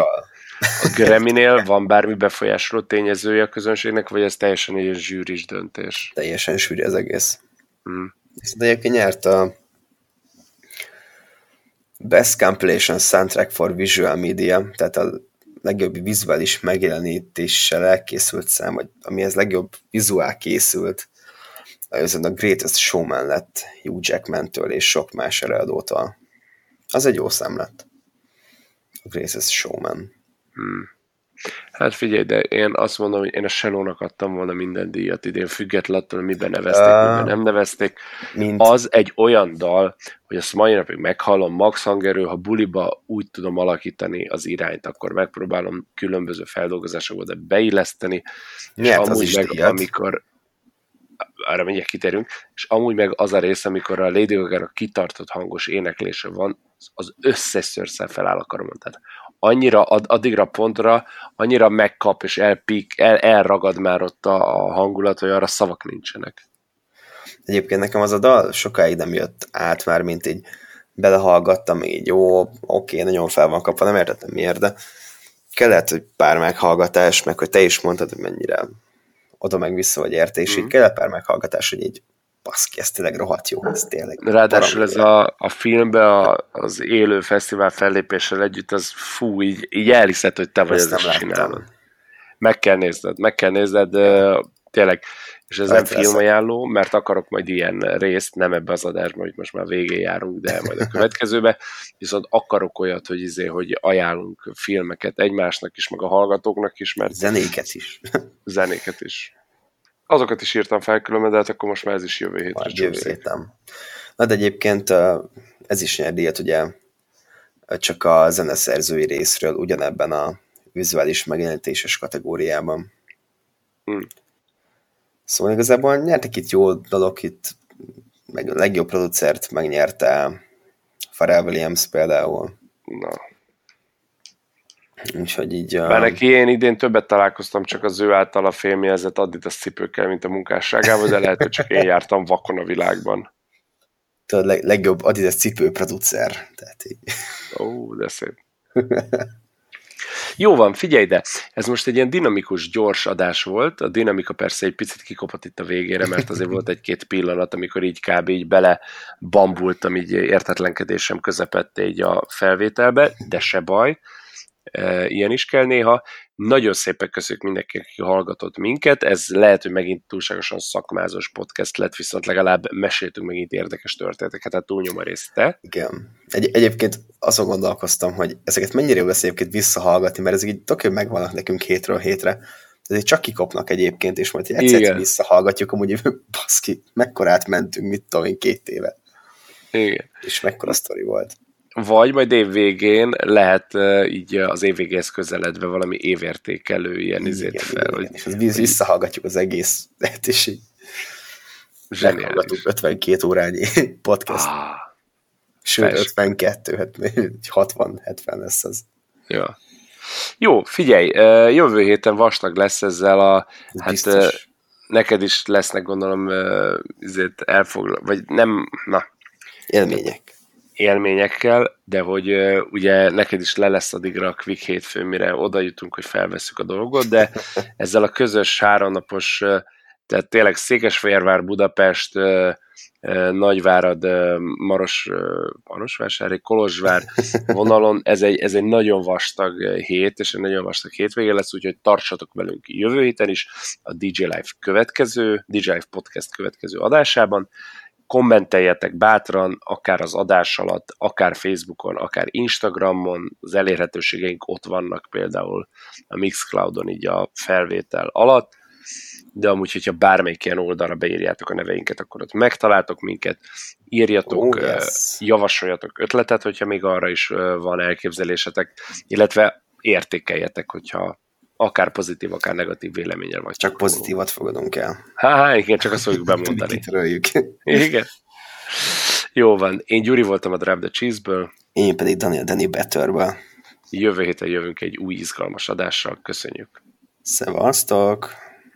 A Grammy-nél van bármi befolyásoló tényezője a közönségnek, vagy ez teljesen egy zsűris döntés? Teljesen zsűri az egész. De egyébként nyert a Best Compilation Soundtrack for Visual Media, tehát a legjobb vizuális megjelenítéssel elkészült szám, vagy amihez legjobb vizuál készült. A Greatest Showman lett Hugh Jackman-től és sok más előadótól. Az egy jó szám lett. A Greatest Showman. Hát figyelj, de én azt mondom, hogy én a Shallow-nak adtam volna minden díjat idén, függetlenül attól, hogy miben nevezték, miben nem nevezték. Az egy olyan dal, hogy azt mai napig meghallom, max hangerő, ha buliba úgy tudom alakítani az irányt, akkor megpróbálom különböző feldolgozásokba beilleszteni. Miért és amúgy meg, díjat? Amikor arra mindjárt kiterünk, és amúgy meg az a rész, amikor a Lady Gaga kitartott hangos éneklése van, az összes szőrszel feláll akarom, tehát annyira addigra pontra, annyira megkap és elragad már ott a hangulat, hogy arra szavak nincsenek. Egyébként nekem az a dal sokáig nem jött át már, mint így belehallgattam, így jó, oké, nagyon fel van kapva, nem értettem miért, de kellett, hogy pár meghallgatás, meg hogy te is mondtad, hogy mennyire oda meg vissza vagy értés, így kellett pár meghallgatás, hogy így baszki, ez tényleg rohadt jó, ez tényleg. Ráadásul ez a filmben az élő fesztivál fellépéssel együtt, az fú, így elhiszed, hogy te vagy ezt az csinálod. Meg kell nézned, tényleg. És ez nem filmajánló, mert akarok majd ilyen részt, nem ebbe az adásban, hogy most már végén járunk, de majd a következőbe, viszont akarok olyat, hogy hogy ajánlunk filmeket egymásnak is, meg a hallgatóknak is, mert... Zenéket is. Azokat is írtam fel különben, de hát akkor most már ez is jövő hétre csúszik. Na de egyébként ez is nyer díjat, ugye csak a zeneszerzői részről ugyanebben a vizuális megjelenítéses kategóriában. Szóval igazából nyertek itt jó dalok, itt meg a legjobb producert megnyerte Pharrell Williams például. Na. Úgyhogy így... Bár neki én idén többet találkoztam csak az ő által a fémjelzett Adidas cipőkkel, mint a munkásságával, de lehet, hogy csak én jártam vakon a világban. Tudod, legjobb Adidas cipő producer. Tehát így. Ó, de szép. Jó van, figyelj, de ez most egy ilyen dinamikus, gyors adás volt. A dinamika persze egy picit kikopott itt a végére, mert azért volt egy-két pillanat, amikor így kb. Így bele bambultam, így értetlenkedésem közepette így a felvételbe, de se baj, ilyen is kell néha. Nagyon szépen köszönjük mindenkinek, aki hallgatott minket. Ez lehet, hogy megint túlságosan szakmázós podcast lett, viszont legalább meséltünk megint érdekes történeteket, hát túlnyom a részt te. Igen. Egyébként azon gondolkoztam, hogy ezeket mennyire jó lesz egyébként visszahallgatni, mert ezek így tök jól megvannak nekünk hétről hétre. Ezért csak kikopnak egyébként, és majd egyszer visszahallgatjuk, amúgy baszki, mekkorát mentünk, mit tudom én, 2 éve. Igen. És mekkora sztori volt. Vagy majd év végén lehet így az év végéhez közeledve valami évértékelő ilyen izét fel. Igen. Hogy visszahallgatjuk az egész lehet, és így meghallgatunk 52 órányi podcast. Sőt, 52, hát 60-70 lesz az. Ja. Jó, figyelj, jövő héten vastag lesz ezzel a... Hát, neked is lesznek, gondolom, ezért elfoglal... Vagy nem... Na. Élményekkel, de hogy ugye neked is le lesz addigra a Quick hétfő, mire oda jutunk, hogy felveszük a dolgot, de ezzel a közös 3 napos, tehát tényleg Székesfehérvár, Budapest, Nagyvárad, Marosvásárhely, Kolozsvár vonalon, ez egy nagyon vastag hét, és egy nagyon vastag hétvége lesz, úgyhogy tartsatok velünk jövő héten is a DJ Live Podcast következő adásában. Kommenteljetek bátran, akár az adás alatt, akár Facebookon, akár Instagramon, az elérhetőségeink ott vannak például a Mixcloudon így a felvétel alatt, de amúgy, hogyha bármelyik ilyen oldalra beírjátok a neveinket, akkor ott megtaláltok minket, írjatok, javasoljatok ötletet, hogyha még arra is van elképzelésetek, illetve értékeljetek, hogyha akár pozitív, akár negatív véleménye vagy. Csak pozitívat fogadunk el. Igen, csak azt fogjuk bemondani. Kitöröljük. Igen. Jó van. Én Gyuri voltam a Drop the Cheese-ből. Én pedig Daniel Danny Better-ből. Jövő héten jövünk egy új izgalmas adással. Köszönjük. Szevasztok!